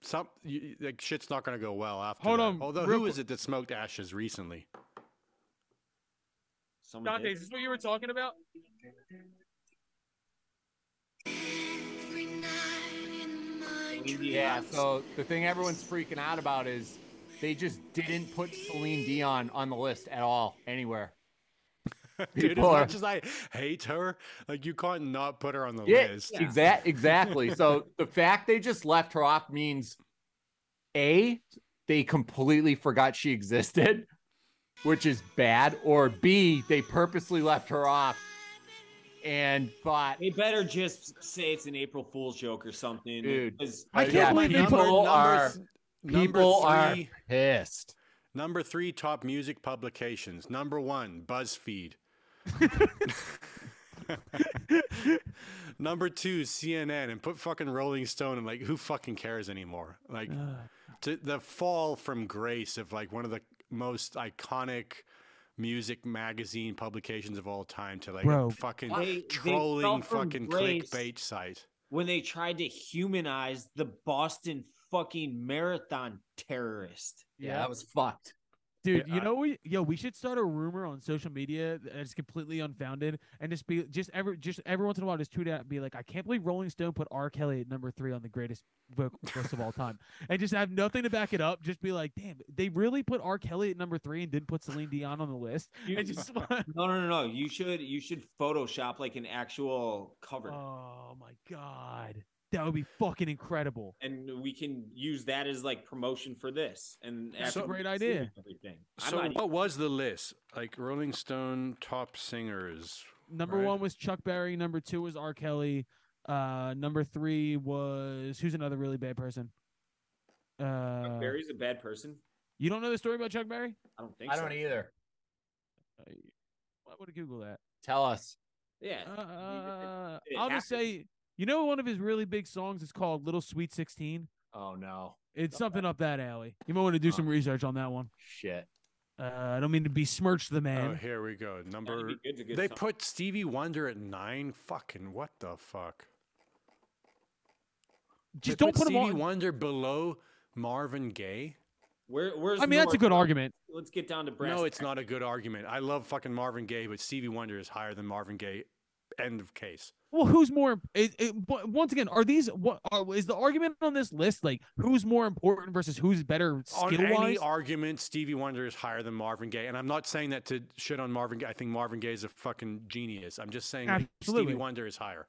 some you, like shit's not going to go well after. Hold that. on. Although who quick. is it that smoked ashes recently? Someone Dante, did. Is this what you were talking about? Yeah. So the thing everyone's freaking out about is they just didn't put Celine Dion on the list at all anywhere. Dude, as much as I hate her, like you can't not put her on the yeah, list. Yeah. Exa- exactly. So the fact they just left her off means A, they completely forgot she existed, which is bad, or B, they purposely left her off and thought they better just say it's an April Fool's joke or something. Dude, I can't yeah, believe people, people are people are pissed. Number three, top music publications. Number one, BuzzFeed. Number two, C N N, and put fucking Rolling Stone, and like who fucking cares anymore? Like to the fall from grace of like one of the most iconic music magazine publications of all time to like Bro. a fucking they, trolling they fucking clickbait site. When they tried to humanize the Boston fucking marathon terrorist. Yeah, yeah, that was fucked. Dude, you know we yo, we should start a rumor on social media that's completely unfounded and just be just every just every once in a while just tweet out and be like, I can't believe Rolling Stone put R. Kelly at number three on the greatest vocalist of all time. And just have nothing to back it up. Just be like, damn, they really put R. Kelly at number three and didn't put Celine Dion on the list. You, and just No no no no. You should you should Photoshop like an actual cover. Oh my God. That would be fucking incredible. And we can use that as like promotion for this. And that's a great idea. Everything. So what even... was the list? Like Rolling Stone top singers. Number right? one was Chuck Berry. Number two was R. Kelly. Uh, number three was, who's another really bad person? Uh, Chuck Berry's a bad person. You don't know the story about Chuck Berry? I don't think I so. I don't either. Uh, why would I Google that? Tell us. Yeah. Uh, uh, it, it I'll happened. just say... You know, one of his really big songs is called Little Sweet sixteen. Oh, no. It's Stop something that. up that alley. You might want to do oh. some research on that one. Shit. Uh, I don't mean to besmirch the man. Oh, here we go. Number. They song. put Stevie Wonder at nine. Fucking what the fuck? Just they don't put, put Stevie him on. Wonder below Marvin Gaye. Where, where's I mean, North? That's a good argument. Let's get down to brass. No, it's not a good argument. I love fucking Marvin Gaye, but Stevie Wonder is higher than Marvin Gaye. End of case. Well, who's more? It, it, once again, are these? What are, is the argument on this list? Like, who's more important versus who's better skill-wise? On any argument, Stevie Wonder is higher than Marvin Gaye, and I'm not saying that to shit on Marvin Gaye. I think Marvin Gaye is a fucking genius. I'm just saying Absolutely. Stevie Wonder is higher.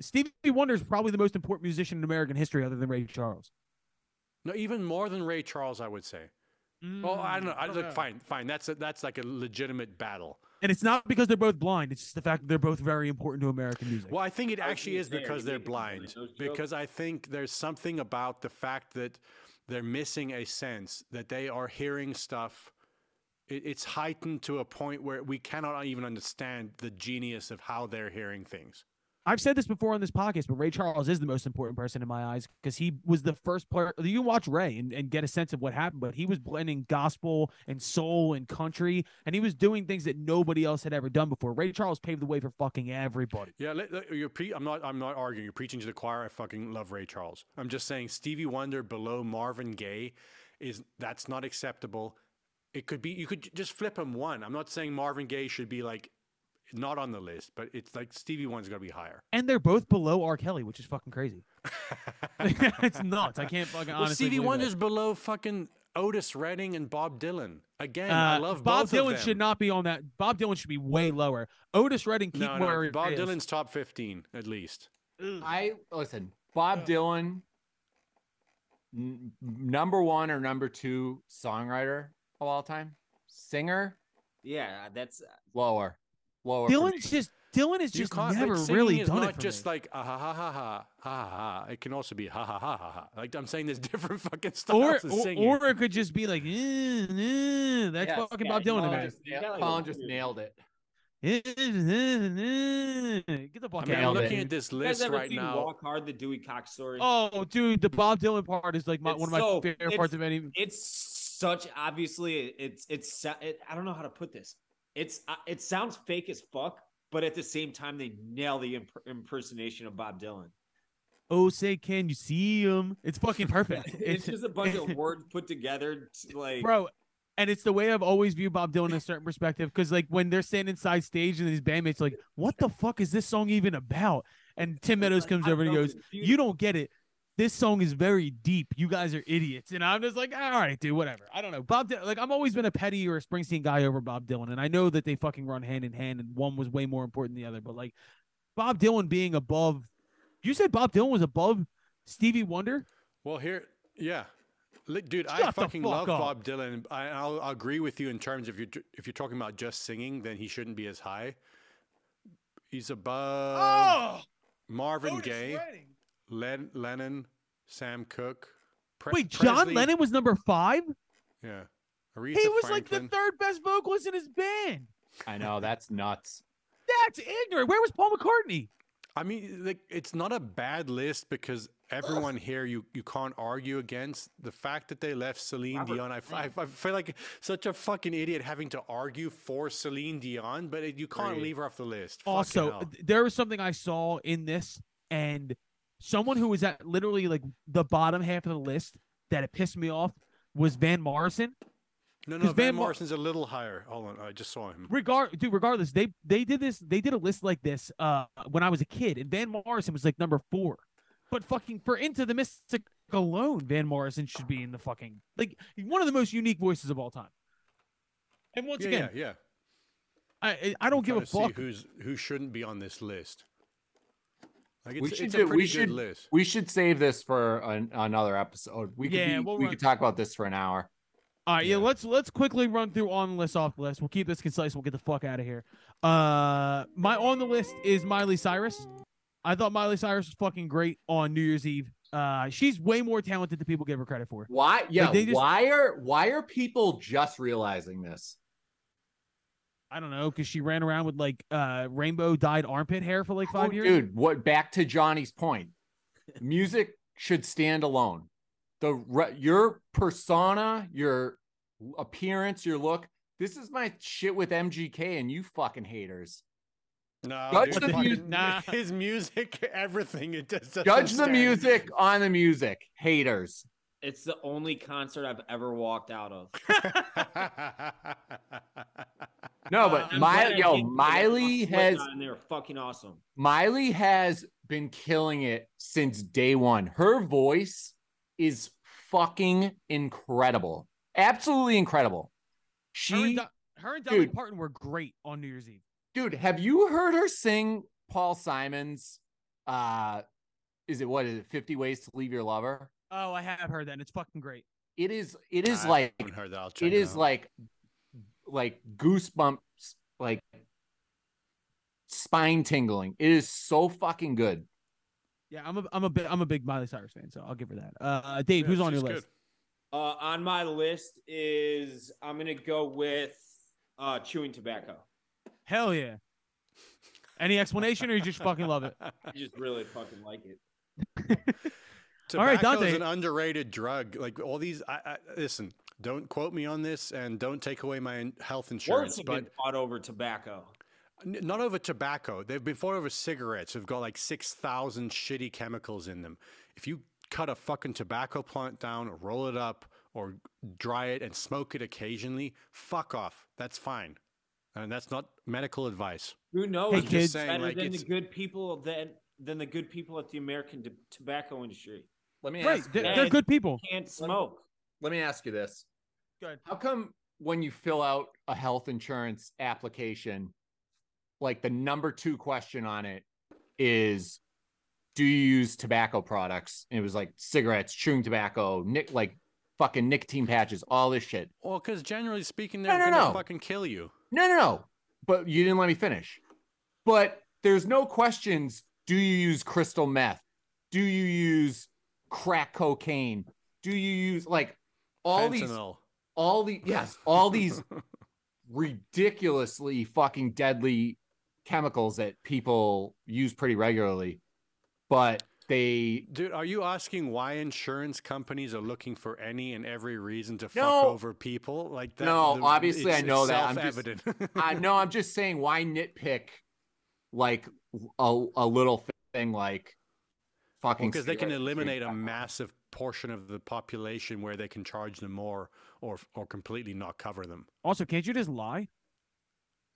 Stevie Wonder is probably the most important musician in American history, other than Ray Charles. No, even more than Ray Charles, I would say. Mm, well, I don't know. I, okay. Look, fine, fine. That's a, that's like a legitimate battle. And it's not because they're both blind. It's just the fact that they're both very important to American music. Well, I think it actually is because they're blind. Because I think there's something about the fact that they're missing a sense, that they are hearing stuff. It's heightened to a point where we cannot even understand the genius of how they're hearing things. I've said this before on this podcast, but Ray Charles is the most important person in my eyes because he was the first player. You can watch Ray and, and get a sense of what happened, but he was blending gospel and soul and country, and he was doing things that nobody else had ever done before. Ray Charles paved the way for fucking everybody. Yeah, let, let, you're pre- I'm not. I'm not arguing. You're preaching to the choir. I fucking love Ray Charles. I'm just saying Stevie Wonder below Marvin Gaye is that's not acceptable. It could be. You could just flip him one. I'm not saying Marvin Gaye should be like. Not on the list, but it's like Stevie Wonder's going to be higher. And they're both below R. Kelly, which is fucking crazy. It's nuts. I can't fucking well, honestly Stevie Wonder's that. Below fucking Otis Redding and Bob Dylan. Again, uh, I love Bob both Dylan of them. Should not be on that. Bob Dylan should be way lower. Otis Redding, keep no, no, where Bob it is. Dylan's top fifteen, at least. I Listen, Bob Dylan, n- number one or number two songwriter of all time? Singer? Yeah, that's... Uh, lower. Dylan's just Dylan is just never like, really is done not it for just me. Like ah, ha ha ha ha ha ha. It can also be ha ha ha ha ha. Like I'm saying, there's different fucking styles of singing. Or it could just be like, eh, eh. That's yes, fucking yeah, Bob Dylan. Colin just, yeah, like, just nailed it. Get the fuck I mean, out! I'm looking it. At this list right now. Walk Hard, the Dewey Cox story. Oh, dude, the Bob Dylan part is like my, one of my so, favorite parts of any. It's such obviously it's it's it, I don't know how to put this. It's uh, it sounds fake as fuck, but at the same time, they nail the imp- impersonation of Bob Dylan. Oh, say, can you see him? It's fucking perfect. it's, it's just a bunch of words put together, to, like bro. And it's the way I've always viewed Bob Dylan in a certain perspective, because like when they're standing side stage and his bandmates like, what the fuck is this song even about? And Tim Meadows comes over and he goes, you don't get it. This song is very deep. You guys are idiots. And I'm just like, all right, dude, whatever. I don't know. Bob Dylan, like, I've always been a Petty or a Springsteen guy over Bob Dylan. And I know that they fucking run hand in hand and one was way more important than the other. But, like, Bob Dylan being above – you said Bob Dylan was above Stevie Wonder? Well, here – yeah. Dude, Shut I fucking fuck love up. Bob Dylan. I, I'll, I'll agree with you in terms of you, if you're talking about just singing, then he shouldn't be as high. He's above oh! Marvin Otis Gaye. Redding. Len- Lennon, Sam Cooke. Pre- Wait, John Presley. Lennon was number five? Yeah. Aretha he was Franklin. Like the third best vocalist in his band. I know. That's nuts. That's ignorant. Where was Paul McCartney? I mean, like, it's not a bad list because everyone Ugh. Here you, you can't argue against. The fact that they left Celine Robert, Dion, I, I, I feel like such a fucking idiot having to argue for Celine Dion, but you can't great. Leave her off the list. Also, there was something I saw in this and... Someone who was at literally like the bottom half of the list that it pissed me off was Van Morrison. No, no, Van, Van Morrison's Mar- a little higher. Hold on, I just saw him. Regard, dude. Regardless, they they did this. They did a list like this uh, when I was a kid, and Van Morrison was like number four. But fucking for Into the Mystic alone, Van Morrison should be in the fucking like one of the most unique voices of all time. And once yeah, again, yeah, yeah. I I don't I'm give a to fuck see who's who shouldn't be on this list. Like we should do, we should list. We should save this for an, another episode. We could yeah, be, we'll we could talk about this for an hour. All right, yeah. yeah, let's let's quickly run through on the list, off the list. We'll keep this concise. We'll get the fuck out of here. Uh, my on the list is Miley Cyrus. I thought Miley Cyrus was fucking great on New Year's Eve. Uh, she's way more talented than people give her credit for. Why? Yeah. Like just, why are why are people just realizing this? I don't know, because she ran around with like uh, rainbow dyed armpit hair for like five oh, years. Dude, what? Back to Johnny's point. Music should stand alone. The re- your persona, your appearance, your look. This is my shit with M G K and you fucking haters. No, judge dude, the fucking, mu- nah. His music, everything. It just judge the music on the music, haters. It's the only concert I've ever walked out of. No, but uh, Miley, yo, Miley has. And they're fucking awesome. Miley has been killing it since day one. Her voice is fucking incredible, absolutely incredible. She, her and, Do- her and Dolly Parton were great on New Year's Eve. Dude, have you heard her sing Paul Simon's? Uh, is it what is it? fifty Ways to Leave Your Lover. Oh, I have heard that. And it's fucking great. It is. It is I like. Heard that. I'll check it out. Is like, like goosebumps, like spine tingling. It is so fucking good. Yeah, I'm a, I'm a big, I'm a big Miley Cyrus fan, so I'll give her that. Uh, Dave, yeah, who's on your good. List? Uh, on my list is I'm gonna go with uh, Chewing Tobacco. Hell yeah. Any explanation, or you just fucking love it? I just really fucking like it. Tobacco all right, Dante. Is an underrated drug. Like all these, I, I, listen, don't quote me on this, and don't take away my health insurance. But been fought over tobacco. Not over tobacco. They've been fought over cigarettes. They've got like six thousand shitty chemicals in them. If you cut a fucking tobacco plant down, roll it up, or dry it and smoke it occasionally, fuck off. That's fine. And that's not medical advice. Who knows? Hey, kids. Just saying, better like, than it's... the good people than, than the good people at the American t tobacco industry. Let me right. ask you They're, they're good people. Can't smoke. Let me, let me ask you this. Good. How come when you fill out a health insurance application, like the number two question on it is, do you use tobacco products? And it was like cigarettes, chewing tobacco, nic like fucking nicotine patches, all this shit. Well, because generally speaking, they're no, no, gonna no. fucking kill you. No, no, no. But you didn't let me finish. But there's no questions. Do you use crystal meth? Do you use crack cocaine? Do you use like all Fentanyl. these, all the yes, all these ridiculously fucking deadly chemicals that people use pretty regularly, but they dude, are you asking why insurance companies are looking for any and every reason to no. fuck over people like that? No, the, obviously I know that. I'm just, I know. I'm just saying, why nitpick like a, a little thing like fucking because well, they can eliminate a massive portion of the population where they can charge them more or or completely not cover them. Also, can't you just lie?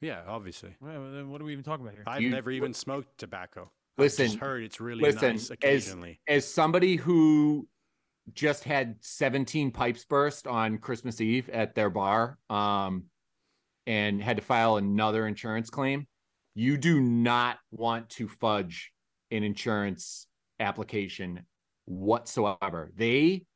Yeah, obviously. Well, then what are we even talking about here? I've you, never even smoked tobacco. Listen, I've just heard it's really listen, nice occasionally. As, as somebody who just had seventeen pipes burst on Christmas Eve at their bar um, and had to file another insurance claim, you do not want to fudge an insurance application whatsoever. They,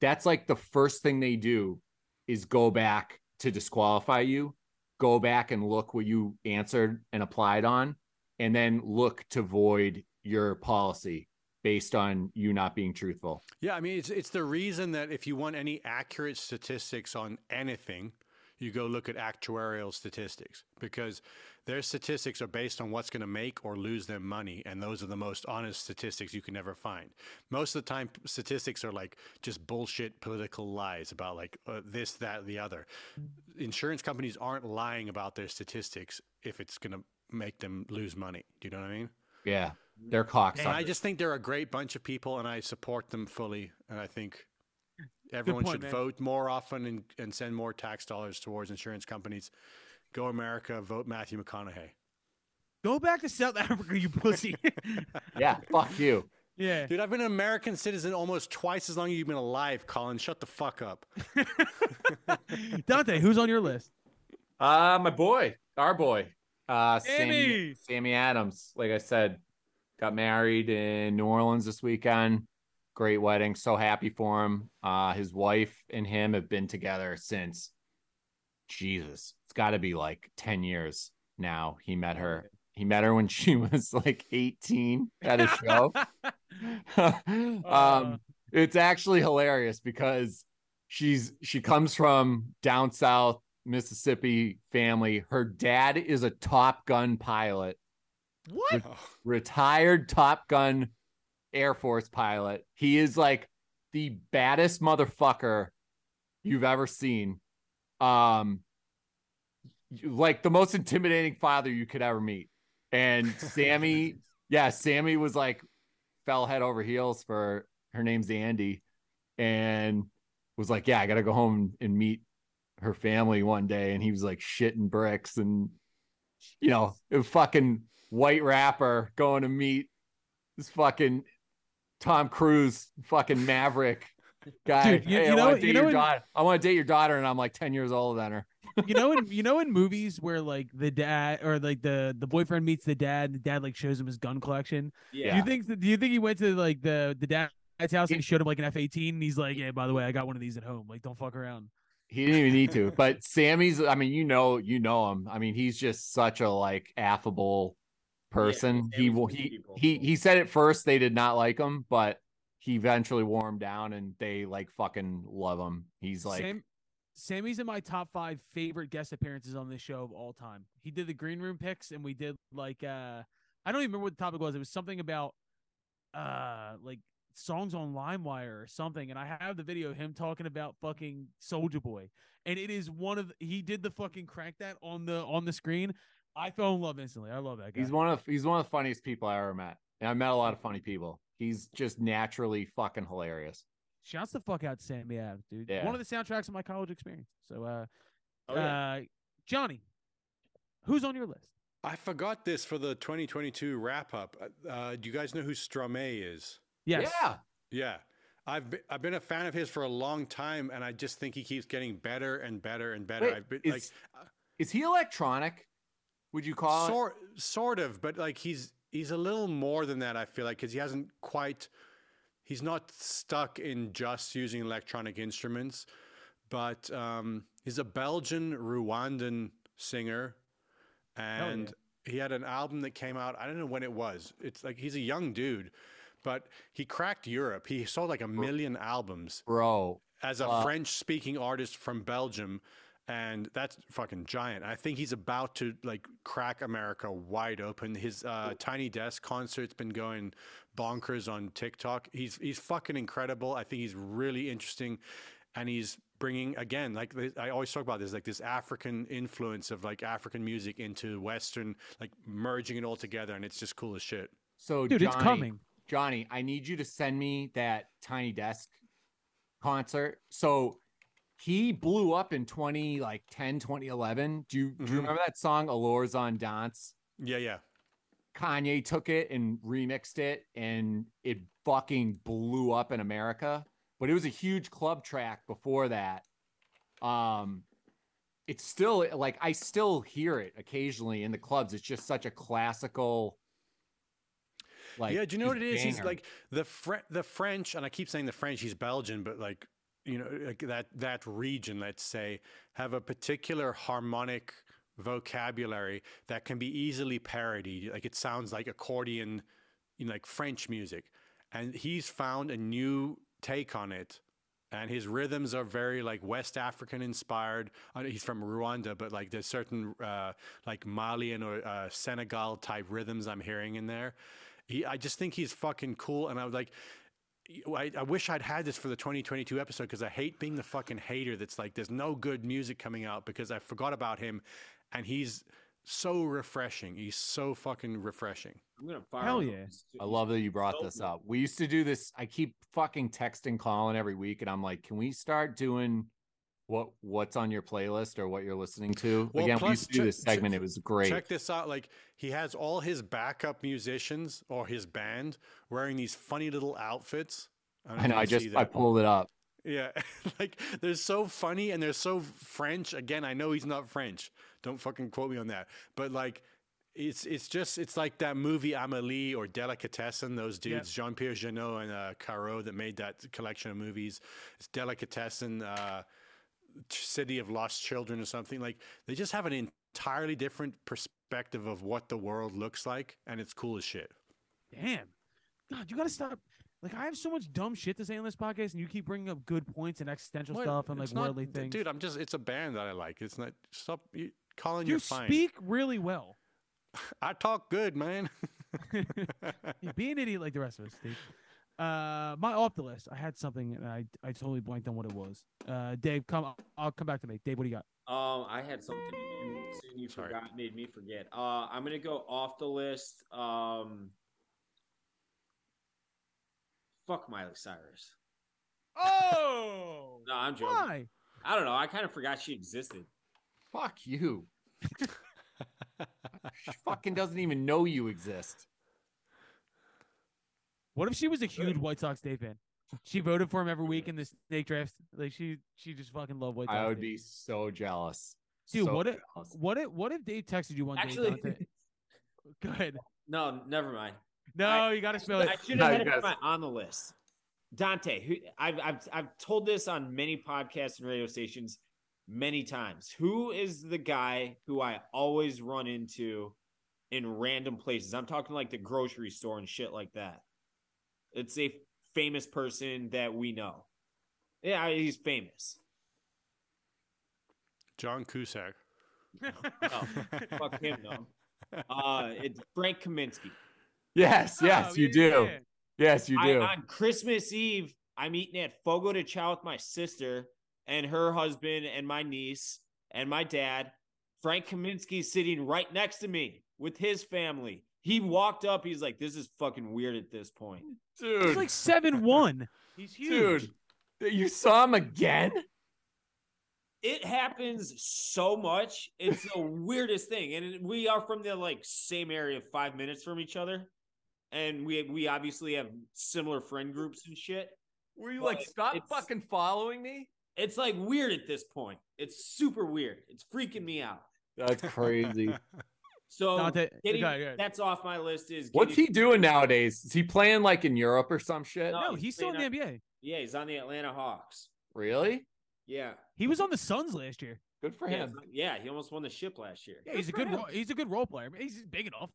that's like the first thing they do is go back to disqualify you, go back and look what you answered and applied on, and then look to void your policy based on you not being truthful. Yeah, I mean, it's, it's the reason that if you want any accurate statistics on anything, you go look at actuarial statistics, because their statistics are based on what's going to make or lose them money, and those are the most honest statistics you can ever find. Most of the time, statistics are like just bullshit political lies about like uh, this, that, the other. Insurance companies aren't lying about their statistics if it's going to make them lose money. Do you know what I mean? Yeah, they're cocksuckers. I just think they're a great bunch of people, and I support them fully. And I think everyone point, should man. vote more often and, and send more tax dollars towards insurance companies. Go America, vote Matthew McConaughey. Go back to South Africa, you pussy. Yeah, fuck you. Yeah, dude, I've been an American citizen almost twice as long as you've been alive, Colin. Shut the fuck up. Dante, who's on your list? Uh, my boy, our boy. Uh, Sammy, Sammy Adams, like I said, got married in New Orleans this weekend. Great wedding. So happy for him. Uh, his wife and him have been together since, Jesus, it's got to be like ten years now. He met her. He met her when she was like eighteen at a show. um, uh. It's actually hilarious because she's she comes from down south, Mississippi family. Her dad is a Top Gun pilot. What? Re retired Top Gun Air Force pilot. He is like the baddest motherfucker you've ever seen. Um, like the most intimidating father you could ever meet. And Sammy, yeah, Sammy was like fell head over heels for her name's Andy, and was like, yeah, I gotta go home and meet her family one day. And he was like shitting bricks, and you know, it was fucking white rapper going to meet this fucking Tom Cruise fucking maverick guy. Dude, you, hey, you I know, want to date you know your in, daughter. I want to date your daughter, and I'm like ten years older than her. You know, in, you know, in movies where like the dad or like the the boyfriend meets the dad, the dad like shows him his gun collection. Yeah. Do you think do you think he went to like the the dad's house and he showed him like an F eighteen? And he's like, yeah, by the way, I got one of these at home. Like, don't fuck around. He didn't even need to, but Sammy's, I mean, you know, you know him. I mean, he's just such a like affable person. Yeah, he will, he, he, he said at first they did not like him, but he eventually wore him down and they like fucking love him. He's like, Sam Sammy's in my top five favorite guest appearances on this show of all time. He did the Green Room picks, and we did like uh, I don't even remember what the topic was. It was something about uh, like songs on LimeWire or something. And I have the video of him talking about fucking Soulja Boy, and it is one of he did the fucking crack that on the on the screen. I fell in love instantly. I love that guy. He's one of he's one of the funniest people I ever met, and I met a lot of funny people. He's just naturally fucking hilarious. Shouts the fuck out to Sammy Adams, dude. Yeah. One of the soundtracks of my college experience. So, uh, oh, yeah. uh, Johnny, who's on your list? I forgot this for the twenty twenty-two wrap up. Uh, do you guys know who Stromae is? Yes. Yeah. Yeah. I've been, I've been a fan of his for a long time, and I just think he keeps getting better and better and better. Wait, I've been, is, like, is he electronic? Would you call sort, it? Sort of, but like he's he's a little more than that, I feel like, because he hasn't quite. He's not stuck in just using electronic instruments, but um, he's a Belgian Rwandan singer, and oh, yeah. he had an album that came out. I don't know when it was. It's like he's a young dude, but he cracked Europe. He sold like a million albums, bro, as a uh, French-speaking artist from Belgium, and that's fucking giant. I think he's about to like crack America wide open. His uh, Tiny Desk concert's been going bonkers on TikTok. He's he's fucking incredible. I think he's really interesting, and he's bringing again like I always talk about this like this African influence of like African music into Western, like merging it all together, and it's just cool as shit. So dude, Johnny, it's coming. Johnny, I need you to send me that Tiny Desk concert. So he blew up in twenty ten, twenty eleven. Do you, mm-hmm. do you remember that song "Allures on Dance"? Yeah, yeah. Kanye took it and remixed it, and it fucking blew up in America, but it was a huge club track before that. Um, it's still like, I still hear it occasionally in the clubs. It's just such a classical, like, yeah. Do you know what it is? He's like the Fr the French, and I keep saying the French, he's Belgian, but like, you know, like that, that region, let's say, have a particular harmonic vocabulary that can be easily parodied. Like it sounds like accordion, you know, like French music, and he's found a new take on it, and his rhythms are very like West African inspired. I know he's from Rwanda, but like there's certain uh like Malian or uh Senegal type rhythms I'm hearing in there. He, I just think he's fucking cool, and I was like, I, I wish I'd had this for the twenty twenty-two episode, because I hate being the fucking hater that's like, there's no good music coming out, because I forgot about him, and he's so refreshing. He's so fucking refreshing. I'm gonna fire Hell yeah. I love that you brought this up. We used to do this. I keep fucking texting Colin every week, and I'm like, can we start doing what what's on your playlist or what you're listening to? Well, again, we used to do this segment. It was great. Check this out. Like, he has all his backup musicians or his band wearing these funny little outfits. I, I know. I just, I pulled it up. Yeah. Like, they're so funny, and they're so French. Again, I know he's not French. Don't fucking quote me on that. But like, it's, it's just, it's like that movie Amélie or Delicatessen, those dudes, yeah. Jean-Pierre Jeunet and uh, Caro, that made that collection of movies. It's Delicatessen, uh, City of Lost Children or something. Like, they just have an entirely different perspective of what the world looks like, and it's cool as shit. Damn, God, you gotta stop. Like, I have so much dumb shit to say on this podcast, and you keep bringing up good points and existential what? stuff and it's like not, worldly things. Dude, I'm just, it's a band that I like. It's not, stop, you, Colin, you you're fine. You speak really well. I talk good, man. Be an idiot like the rest of us, Steve. Uh, my off the list, I had something and I, I totally blanked on what it was. Uh, Dave, come, I'll come back to me. Dave, what do you got? Um, I had something and you Sorry. forgot, made me forget. Uh, I'm going to go off the list. Um, fuck Miley Cyrus. Oh, no, I'm joking. Why? I don't know. I kind of forgot she existed. Fuck you. She fucking doesn't even know you exist. What if she was a huge White Sox Day fan? She voted for him every week in the snake draft. Like, she, she just fucking loved White Sox. I would Day. be so jealous, dude. So what if, jealous. what if, what if Dave texted you one Actually, day? Actually, go ahead. No, never mind. No, I, you got to spell it. I should have had no, it on the list. Dante, who I've, I've, I've told this on many podcasts and radio stations many times. Who is the guy who I always run into in random places? I'm talking like the grocery store and shit like that. It's a famous person that we know. Yeah, he's famous. John Cusack. Oh, fuck him, though. Uh, it's Frank Kaminsky. Yes, yes, oh, you yeah, do. Yeah. Yes, you do. I, on Christmas Eve, I'm eating at Fogo de Chao with my sister and her husband and my niece and my dad. Frank Kaminsky's sitting right next to me with his family. He walked up. He's like, this is fucking weird at this point. Dude. He's like seven one. He's huge. Dude, you saw him again? It happens so much. It's the weirdest thing. And we are from the like same area, five minutes from each other. And we we obviously have similar friend groups and shit. Were you like, stop fucking following me? It's like weird at this point. It's super weird. It's freaking me out. That's crazy. So getting, that's off my list. Is what's he doing nowadays? Is he playing like in Europe or some shit? No, no he's, he's still in the N B A. Yeah, he's on the Atlanta Hawks. Really? Yeah, he was on the Suns last year. Good for him. Yeah, he almost won the ship last year. Yeah, he's a good role, he's a good role player. He's big enough.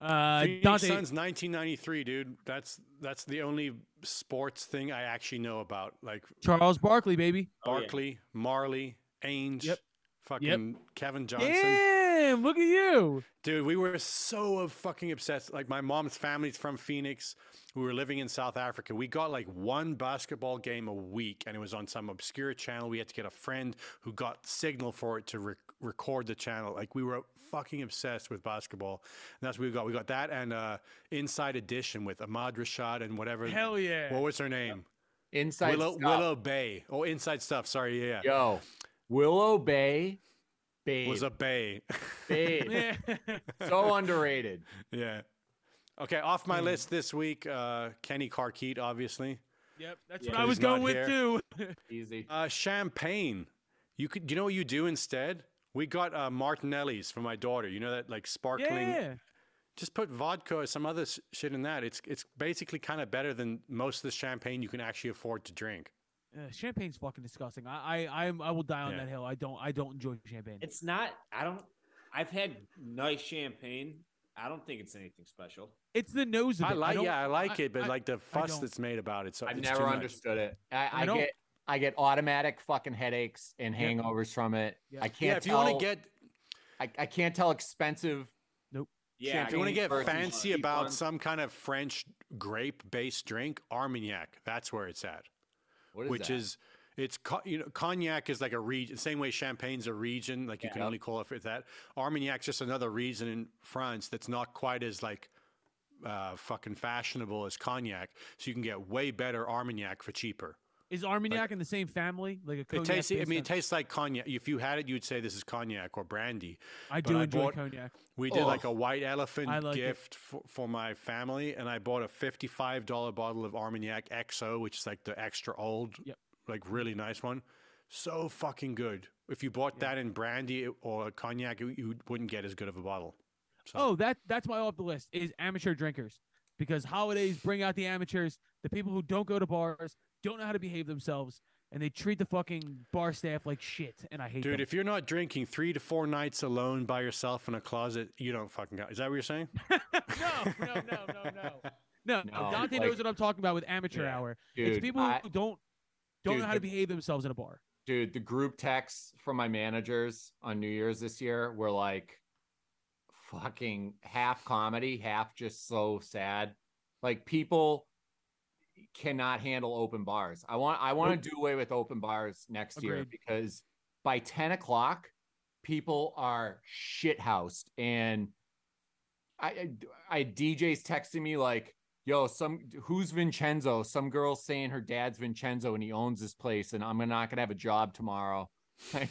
Uh, Phoenix Suns, nineteen ninety-three, dude. That's that's the only sports thing I actually know about. Like Charles Barkley, baby. Barkley, oh, yeah. Marley, Ainge, yep. fucking yep. Kevin Johnson. Damn, look at you, dude. We were so fucking obsessed. Like my mom's family's from Phoenix. We were living in South Africa. We got like one basketball game a week, and it was on some obscure channel. We had to get a friend who got signal for it to rec record the channel. Like we were fucking obsessed with basketball, and that's what we got. We got that and uh, Inside Edition with Ahmad Rashad and whatever. Hell yeah! What was her name? Inside Willow, stuff. Willow Bay. Oh, Inside Stuff. Sorry, yeah. Yo, Willow Bay. Babe. Was a bae. Babe. Yeah. So underrated. Yeah. Okay, off my list this week, uh, Kenny Carkeet, obviously. Yep, that's yeah. what I was going with, too. Easy. Uh, champagne. You could, you know what you do instead? We got uh, Martinelli's for my daughter. You know that, like, sparkling? Yeah. Just put vodka or some other shit in that. It's, it's basically kind of better than most of the champagne you can actually afford to drink. Uh, champagne's fucking disgusting. I, I, I'm, I will die on yeah. that hill. I don't, I don't enjoy champagne. It's not, I don't, I've had nice champagne. I don't think it's anything special. It's the nose of it. I like, I yeah, I like I, it, but I, like the fuss that's made about it. So I've never understood much. it. I, I, I get, I get automatic fucking headaches and hangovers yeah. from it. Yeah. I can't. Yeah, if you want to get, I, I can't tell expensive. Nope. Yeah, if you want to get fancy about one. some kind of French grape-based drink, Armagnac. That's where it's at. What is Which that? is, it's you know, cognac is like a region. Same way champagne's a region, like you yeah. can only call it that. Armagnac's just another region in France that's not quite as like uh, fucking fashionable as cognac. So you can get way better Armagnac for cheaper. Is Armagnac like, in the same family? Like a cognac? It tastes, I mean, it tastes like cognac. If you had it, you'd say this is cognac or brandy. I but do I enjoy bought, cognac. We did oh, like a white elephant like gift for, for my family, and I bought a fifty-five dollar bottle of Armagnac X O, which is like the extra old, yep. like really nice one. So fucking good. If you bought yep. that in brandy or cognac, you wouldn't get as good of a bottle. So. Oh, that that's why off the list is amateur drinkers, because holidays bring out the amateurs, the people who don't go to bars, don't know how to behave themselves, and they treat the fucking bar staff like shit, and I hate Dude, them. If you're not drinking three to four nights alone by yourself in a closet, you don't fucking got. Is that what you're saying? no, no, no, no, no. No, no Dante like, knows what I'm talking about with amateur yeah, hour. Dude, it's people I, who don't, don't dude, know how to the, behave themselves in a bar. Dude, the group texts from my managers on New Year's this year were like fucking half comedy, half just so sad. Like people... cannot handle open bars. I want I want to do away with open bars next Agreed. year, because by ten o'clock, people are shithoused. And I, I, I D J's texting me like, yo, some who's Vincenzo? Some girl's saying her dad's Vincenzo and he owns this place and I'm not going to have a job tomorrow. Like,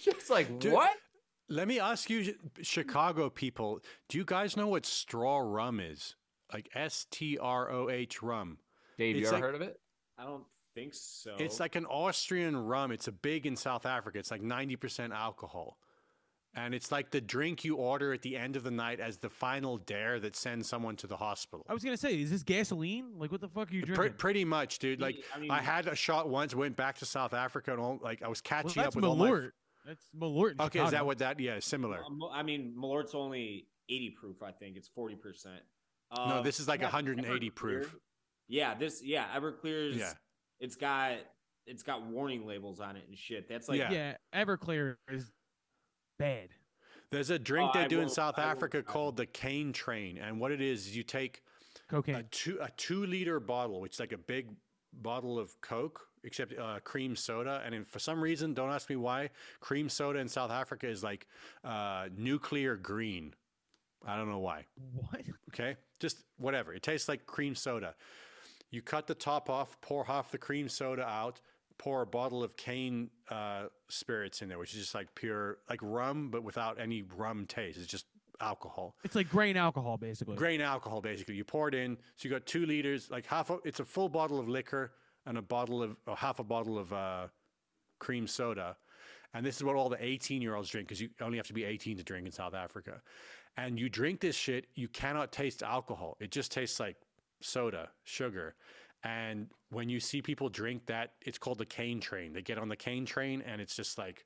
just like, Dude, what? Let me ask you, Chicago people, do you guys know what straw rum is? Like S T R O H rum. Dave, it's you ever like, heard of it? I don't think so. It's like an Austrian rum. It's a big in South Africa. It's like ninety percent alcohol. And it's like the drink you order at the end of the night as the final dare that sends someone to the hospital. I was going to say, is this gasoline? Like, what the fuck are you drinking? Pre pretty much, dude. Like, I, mean, I had a shot once, went back to South Africa, and all, like I was catching well, up with Malort. all my... That's Malort. Okay, Chicago. Is that what that... Yeah, similar. Uh, I mean, Malort's only eighty proof, I think. It's forty percent. Um, no, this is like yeah, one hundred eighty proof. Yeah, this, yeah, Everclear's, yeah. it's got it's got warning labels on it and shit. That's like, yeah, yeah Everclear is bad. There's a drink oh, they I do in South I Africa won't. called the cane train. And what it is, is you take cocaine, a two, a two liter bottle, which is like a big bottle of Coke, except uh, cream soda. And in, for some reason, don't ask me why, cream soda in South Africa is like uh, nuclear green. I don't know why. What? Okay. Just whatever. It tastes like cream soda. You cut the top off, pour half the cream soda out, pour a bottle of cane uh, spirits in there, which is just like pure, like rum, but without any rum taste. It's just alcohol. It's like grain alcohol, basically. Grain alcohol, basically. You pour it in. So you got two liters, like half a, it's a full bottle of liquor and a bottle of, or half a bottle of uh, cream soda. And this is what all the eighteen-year-olds drink, because you only have to be eighteen to drink in South Africa. And you drink this shit, you cannot taste alcohol. It just tastes like soda, sugar. And when you see people drink that, it's called the cane train. They get on the cane train, and it's just like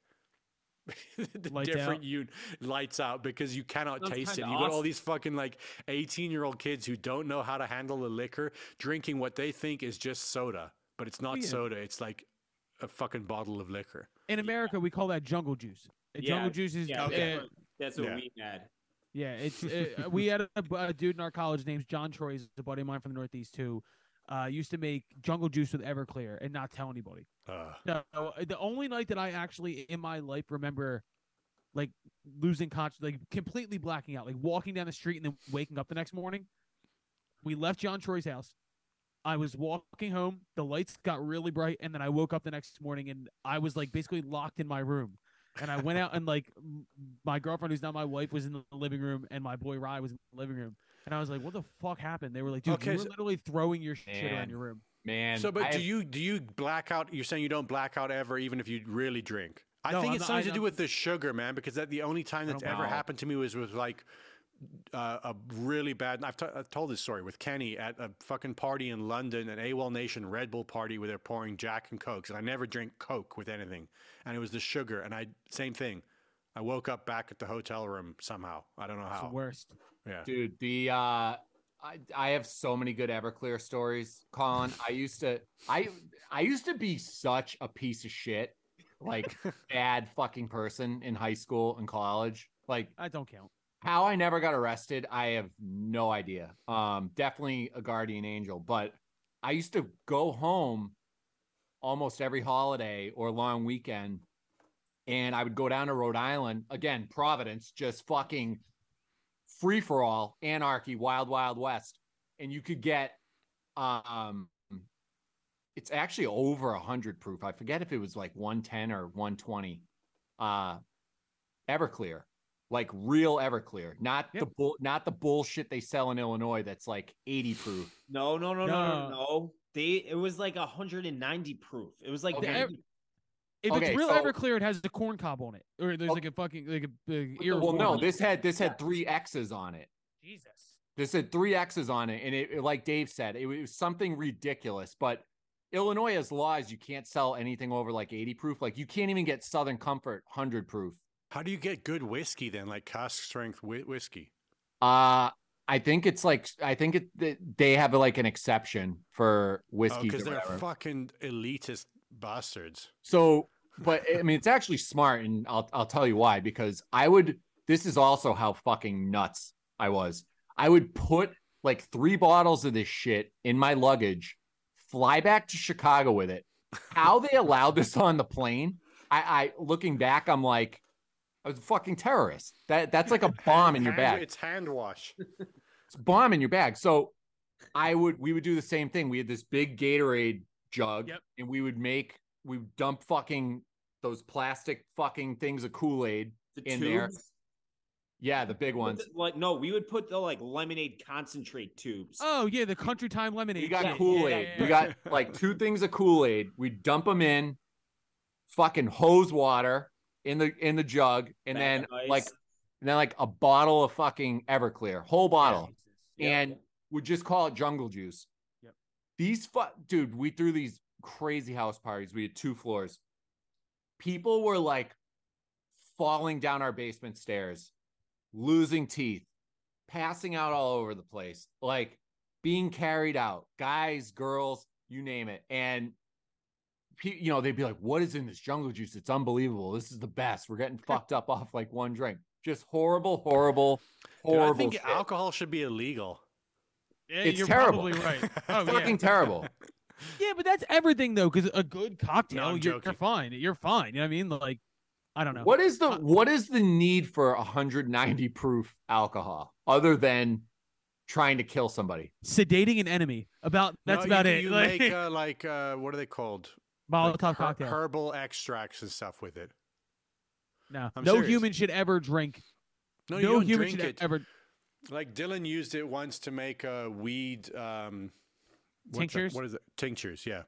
the Light different out. You lights out because you cannot That's taste it. You awesome. Got all these fucking like eighteen-year-old kids who don't know how to handle the liquor drinking what they think is just soda, but it's not yeah. soda. It's like a fucking bottle of liquor. In America, yeah. we call that jungle juice. Yeah. Jungle juice is yeah. okay. uh, that's what yeah. we had. Yeah, it's uh, we had a, a dude in our college named John Troy, is a buddy of mine from the Northeast too. Uh, used to make jungle juice with Everclear and not tell anybody. Uh, so the only night that I actually in my life remember like losing consciousness, like completely blacking out, like walking down the street and then waking up the next morning. We left John Troy's house. I was walking home. The lights got really bright. And then I woke up the next morning and I was like basically locked in my room. And I went out and like my girlfriend, who's not my wife, was in the living room, and my boy Rye was in the living room. And I was like, "What the fuck happened?" They were like, "Dude, okay, you were so, literally throwing your man, shit around your room." Man. So, but I do have, you do you black out? You're saying you don't black out ever, even if you really drink. I no, think I'm it's not, something I, to do with the sugar, man, because that the only time that's ever know. happened to me was with like uh, a really bad. I've, t I've told this story with Kenny at a fucking party in London, an AWOL Nation Red Bull party where they're pouring Jack and Cokes, and I never drink Coke with anything, and it was the sugar, and I same thing. I woke up back at the hotel room somehow. I don't know how. It's the worst. Yeah. Dude, the uh, I, I have so many good Everclear stories, Colin. I used to I I used to be such a piece of shit, like bad fucking person in high school and college. Like I don't count. How I never got arrested, I have no idea. Um, definitely a guardian angel, but I used to go home almost every holiday or long weekend. And I would go down to Rhode Island, again, Providence, just fucking free for all, anarchy, wild, wild west. And you could get, um, it's actually over one hundred proof. I forget if it was like one ten or one twenty. Uh, Everclear, like real Everclear, not yep. the bull, not the bullshit they sell in Illinois that's like eighty proof. No, no, no, no, no, no. They, it was like one ninety proof. It was like okay. the If okay, it's real so, Everclear, it has the corn cob on it, or there's okay. like a fucking like a, a well, no, this had this had three X's on it. Jesus, this had three X's on it, and it, it like Dave said, it was something ridiculous. But Illinois has laws; you can't sell anything over like eighty proof. Like you can't even get Southern Comfort one hundred proof. How do you get good whiskey then, like cask strength whiskey? Uh I think it's like I think it they have like an exception for whiskey because oh, they're fucking elitist bastards. So, but I mean, it's actually smart, and I'll I'll tell you why. Because I would. This is also how fucking nuts I was. I would put like three bottles of this shit in my luggage, fly back to Chicago with it. How they allowed this on the plane? I, I looking back, I'm like, I was a fucking terrorist. That that's like a bomb in your bag. It's hand wash. It's a bomb in your bag. So, I would we would do the same thing. We had this big Gatorade jug, yep. and we would make we would dump fucking those plastic fucking things of Kool-Aid the in tubes? there. Yeah, the big ones. Like no, we would put the like lemonade concentrate tubes. Oh yeah, the Country Time lemonade. We got yeah, Kool-Aid. Yeah, yeah, yeah. We got like two things of Kool-Aid. We dump them in fucking hose water in the in the jug, and that then nice. like and then like a bottle of fucking Everclear, whole bottle, yeah, and yeah. we'd just call it jungle juice. These fuck, dude, we threw these crazy house parties. We had two floors. People were like falling down our basement stairs, losing teeth, passing out all over the place, like being carried out, guys, girls, you name it. And you know, they'd be like, what is in this jungle juice? It's unbelievable. This is the best. We're getting fucked up off like one drink. Just horrible, horrible, horrible. Dude, I think shit. Alcohol should be illegal. Yeah, it's you're terrible. Probably right. Oh, it's yeah. Fucking terrible. Yeah, but that's everything though, because a good cocktail, no, you're, you're fine. You're fine. You know what I mean? Like, I don't know. What is the what is the need for one hundred ninety proof alcohol other than trying to kill somebody? Sedating an enemy. About that's no, about you, it. You like, make uh, like uh, what are they called? Molotov like, cocktail. Her herbal extracts and stuff with it. No, I'm no serious. Human should ever drink. No, no you don't human drink should it. ever. Like Dylan used it once to make a weed. Um, Tinctures. What is it? Tinctures. Yeah.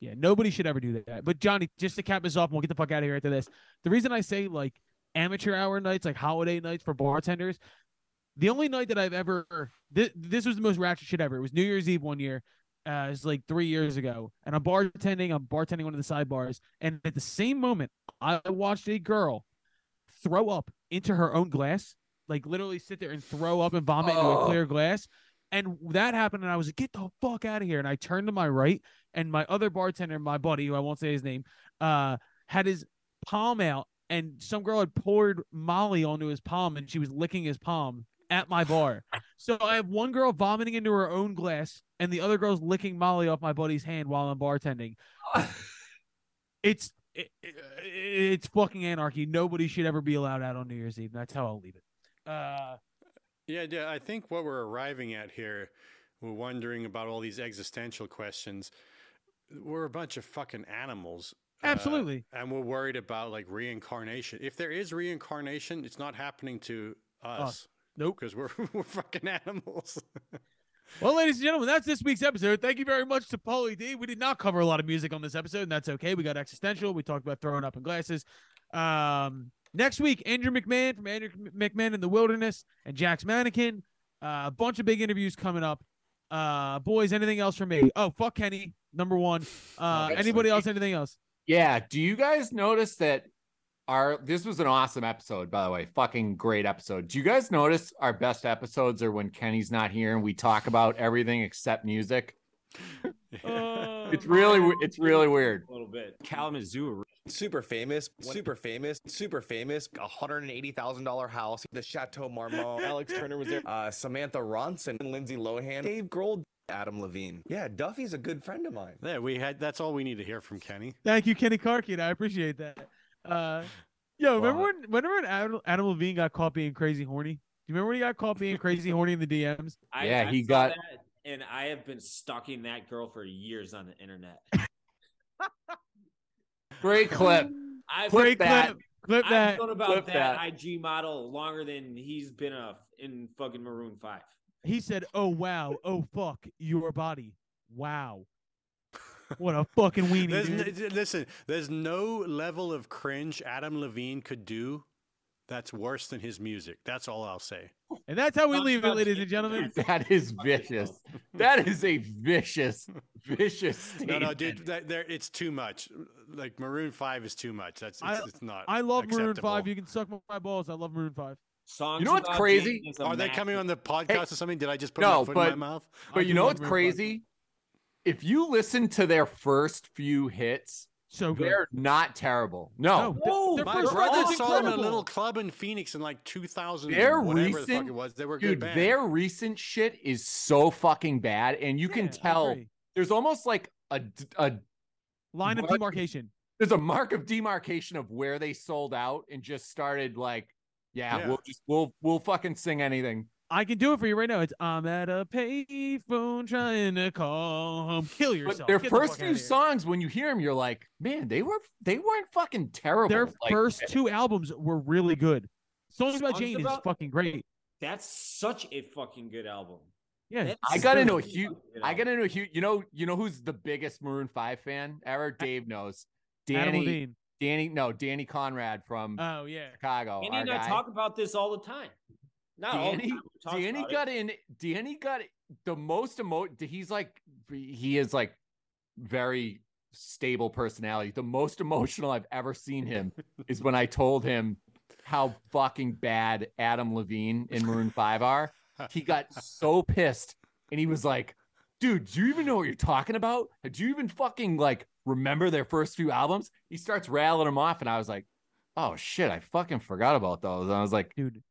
Yeah, nobody should ever do that. But Johnny, just to cap us off, and we'll get the fuck out of here after this. The reason I say like amateur hour nights, like holiday nights for bartenders, the only night that I've ever this, this was the most ratchet shit ever. It was New Year's Eve one year, uh, it was like three years ago, and I'm bartending. I'm bartending one of the sidebars, and at the same moment, I watched a girl throw up into her own glass, like literally sit there and throw up and vomit oh. into a clear glass. And that happened, and I was like, get the fuck out of here. And I turned to my right, and my other bartender, my buddy, who I won't say his name, uh, had his palm out, and some girl had poured Molly onto his palm, and she was licking his palm at my bar. So I have one girl vomiting into her own glass, and the other girl's licking Molly off my buddy's hand while I'm bartending. It's it, it, it's fucking anarchy. Nobody should ever be allowed out on New Year's Eve. That's how I'll leave it. Uh... Yeah, yeah, I think what we're arriving at here, we're wondering about all these existential questions. We're a bunch of fucking animals. Absolutely. Uh, and we're worried about like reincarnation. If there is reincarnation, it's not happening to us. Uh, nope. Because we're, we're fucking animals. Well, ladies and gentlemen, that's this week's episode. Thank you very much to Pauly D. We did not cover a lot of music on this episode, and that's okay. We got existential. We talked about throwing up in glasses. Um... Next week, Andrew McMahon from Andrew McMahon in the Wilderness and Jack's Mannequin. Uh, a bunch of big interviews coming up. Uh, boys, anything else for me? Oh, fuck Kenny, number one. Uh, anybody else, anything else? Yeah. Do you guys notice that our – this was an awesome episode, by the way. Fucking great episode. Do you guys notice our best episodes are when Kenny's not here and we talk about everything except music? uh, it's really it's really weird. A little bit. Kalamazoo. Super famous, super famous, super famous. A hundred and eighty thousand dollar house. The Chateau Marmont. Alex Turner was there. Uh, Samantha Ronson, Lindsay Lohan, Dave Grohl, Adam Levine. Yeah, Duffy's a good friend of mine. Yeah, we had. That's all we need to hear from Kenny. Thank you, Kenny Karkin. I appreciate that. Uh, yo, remember wow. when? Remember when Adam, Adam Levine got caught being crazy horny? Do you remember when he got caught being crazy horny in the D Ms? I, yeah, I he got. That, and I have been stalking that girl for years on the internet. Great clip. I've Great clip. That. Clip I've that. thought about clip that, that I G model longer than he's been a, in fucking Maroon five. He said, oh, wow. Oh, fuck. Your body. Wow. What a fucking weenie, there's dude. No, listen, there's no level of cringe Adam Levine could do that's worse than his music. That's all I'll say. And that's how we leave it, ladies and gentlemen. That is vicious. That is a vicious, vicious statement. No, no, dude, that, there, it's too much. Like, Maroon five is too much. That's it's, I, it's not I love acceptable. Maroon five. You can suck my balls. I love Maroon five. Songs you know what's crazy? Are they coming on the podcast hey, or something? Did I just put no, my foot but, in my mouth? But I you know what's crazy? If you listen to their first few hits, so good. They're not terrible. No. no they're, they're my brother saw them in a little club in Phoenix in like two thousand. Their whatever recent, the fuck it was. They were dude, good band. Their recent shit is so fucking bad. And you yeah, can tell there's almost like a, a line mark, of demarcation. There's a mark of demarcation of where they sold out and just started like, yeah, yeah. we'll just we'll we'll fucking sing anything. I can do it for you right now. It's I'm at a payphone trying to call home. Kill yourself. But their Get first the few songs, when you hear them, you're like, man, they were they weren't fucking terrible. Their like, first man. two albums were really good. Songs, songs about Jane about, is fucking great. That's such a fucking good album. Yeah, that's I got into a huge. I got into a huge. You know, you know who's the biggest Maroon five fan ever? Dave knows. Danny. Danny. No, Danny Conrad from. Oh yeah, Chicago. Danny and guy. I talk about this all the time. No, Danny got it. in. Danny got the most emo. He's like, he is like very stable personality. The most emotional I've ever seen him is when I told him how fucking bad Adam Levine and Maroon five are. He got so pissed, and he was like, dude, do you even know what you're talking about? Do you even fucking like remember their first few albums? He starts rattling them off, and I was like, oh shit, I fucking forgot about those. And I was like, dude,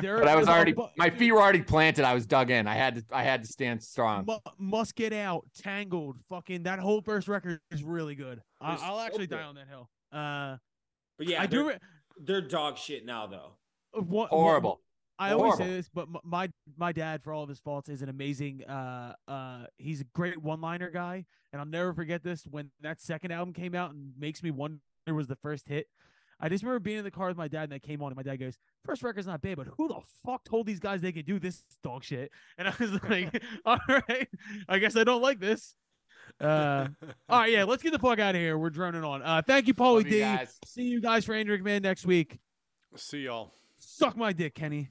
there, but I was already, a, my feet were already planted. I was dug in. I had to, I had to stand strong. Must Get Out, Tangled, fucking that whole first record is really good. I, I'll so actually good. die on that hill. Uh, but yeah, I they're, do. They're dog shit now though. What, Horrible. What, I Horrible. always say this, but my my dad, for all of his faults, is an amazing. Uh, uh, he's a great one-liner guy, and I'll never forget this. When that second album came out, and Makes Me Wonder was the first hit. I just remember being in the car with my dad, and that came on, and my dad goes, first record's not bad, but who the fuck told these guys they could do this dog shit? And I was like, all right, I guess I don't like this. Uh, all right, yeah, let's get the fuck out of here. We're droning on. Uh, thank you, Pauly D. Guys. See you guys for Andrew McMahon next week. See y'all. Suck my dick, Kenny.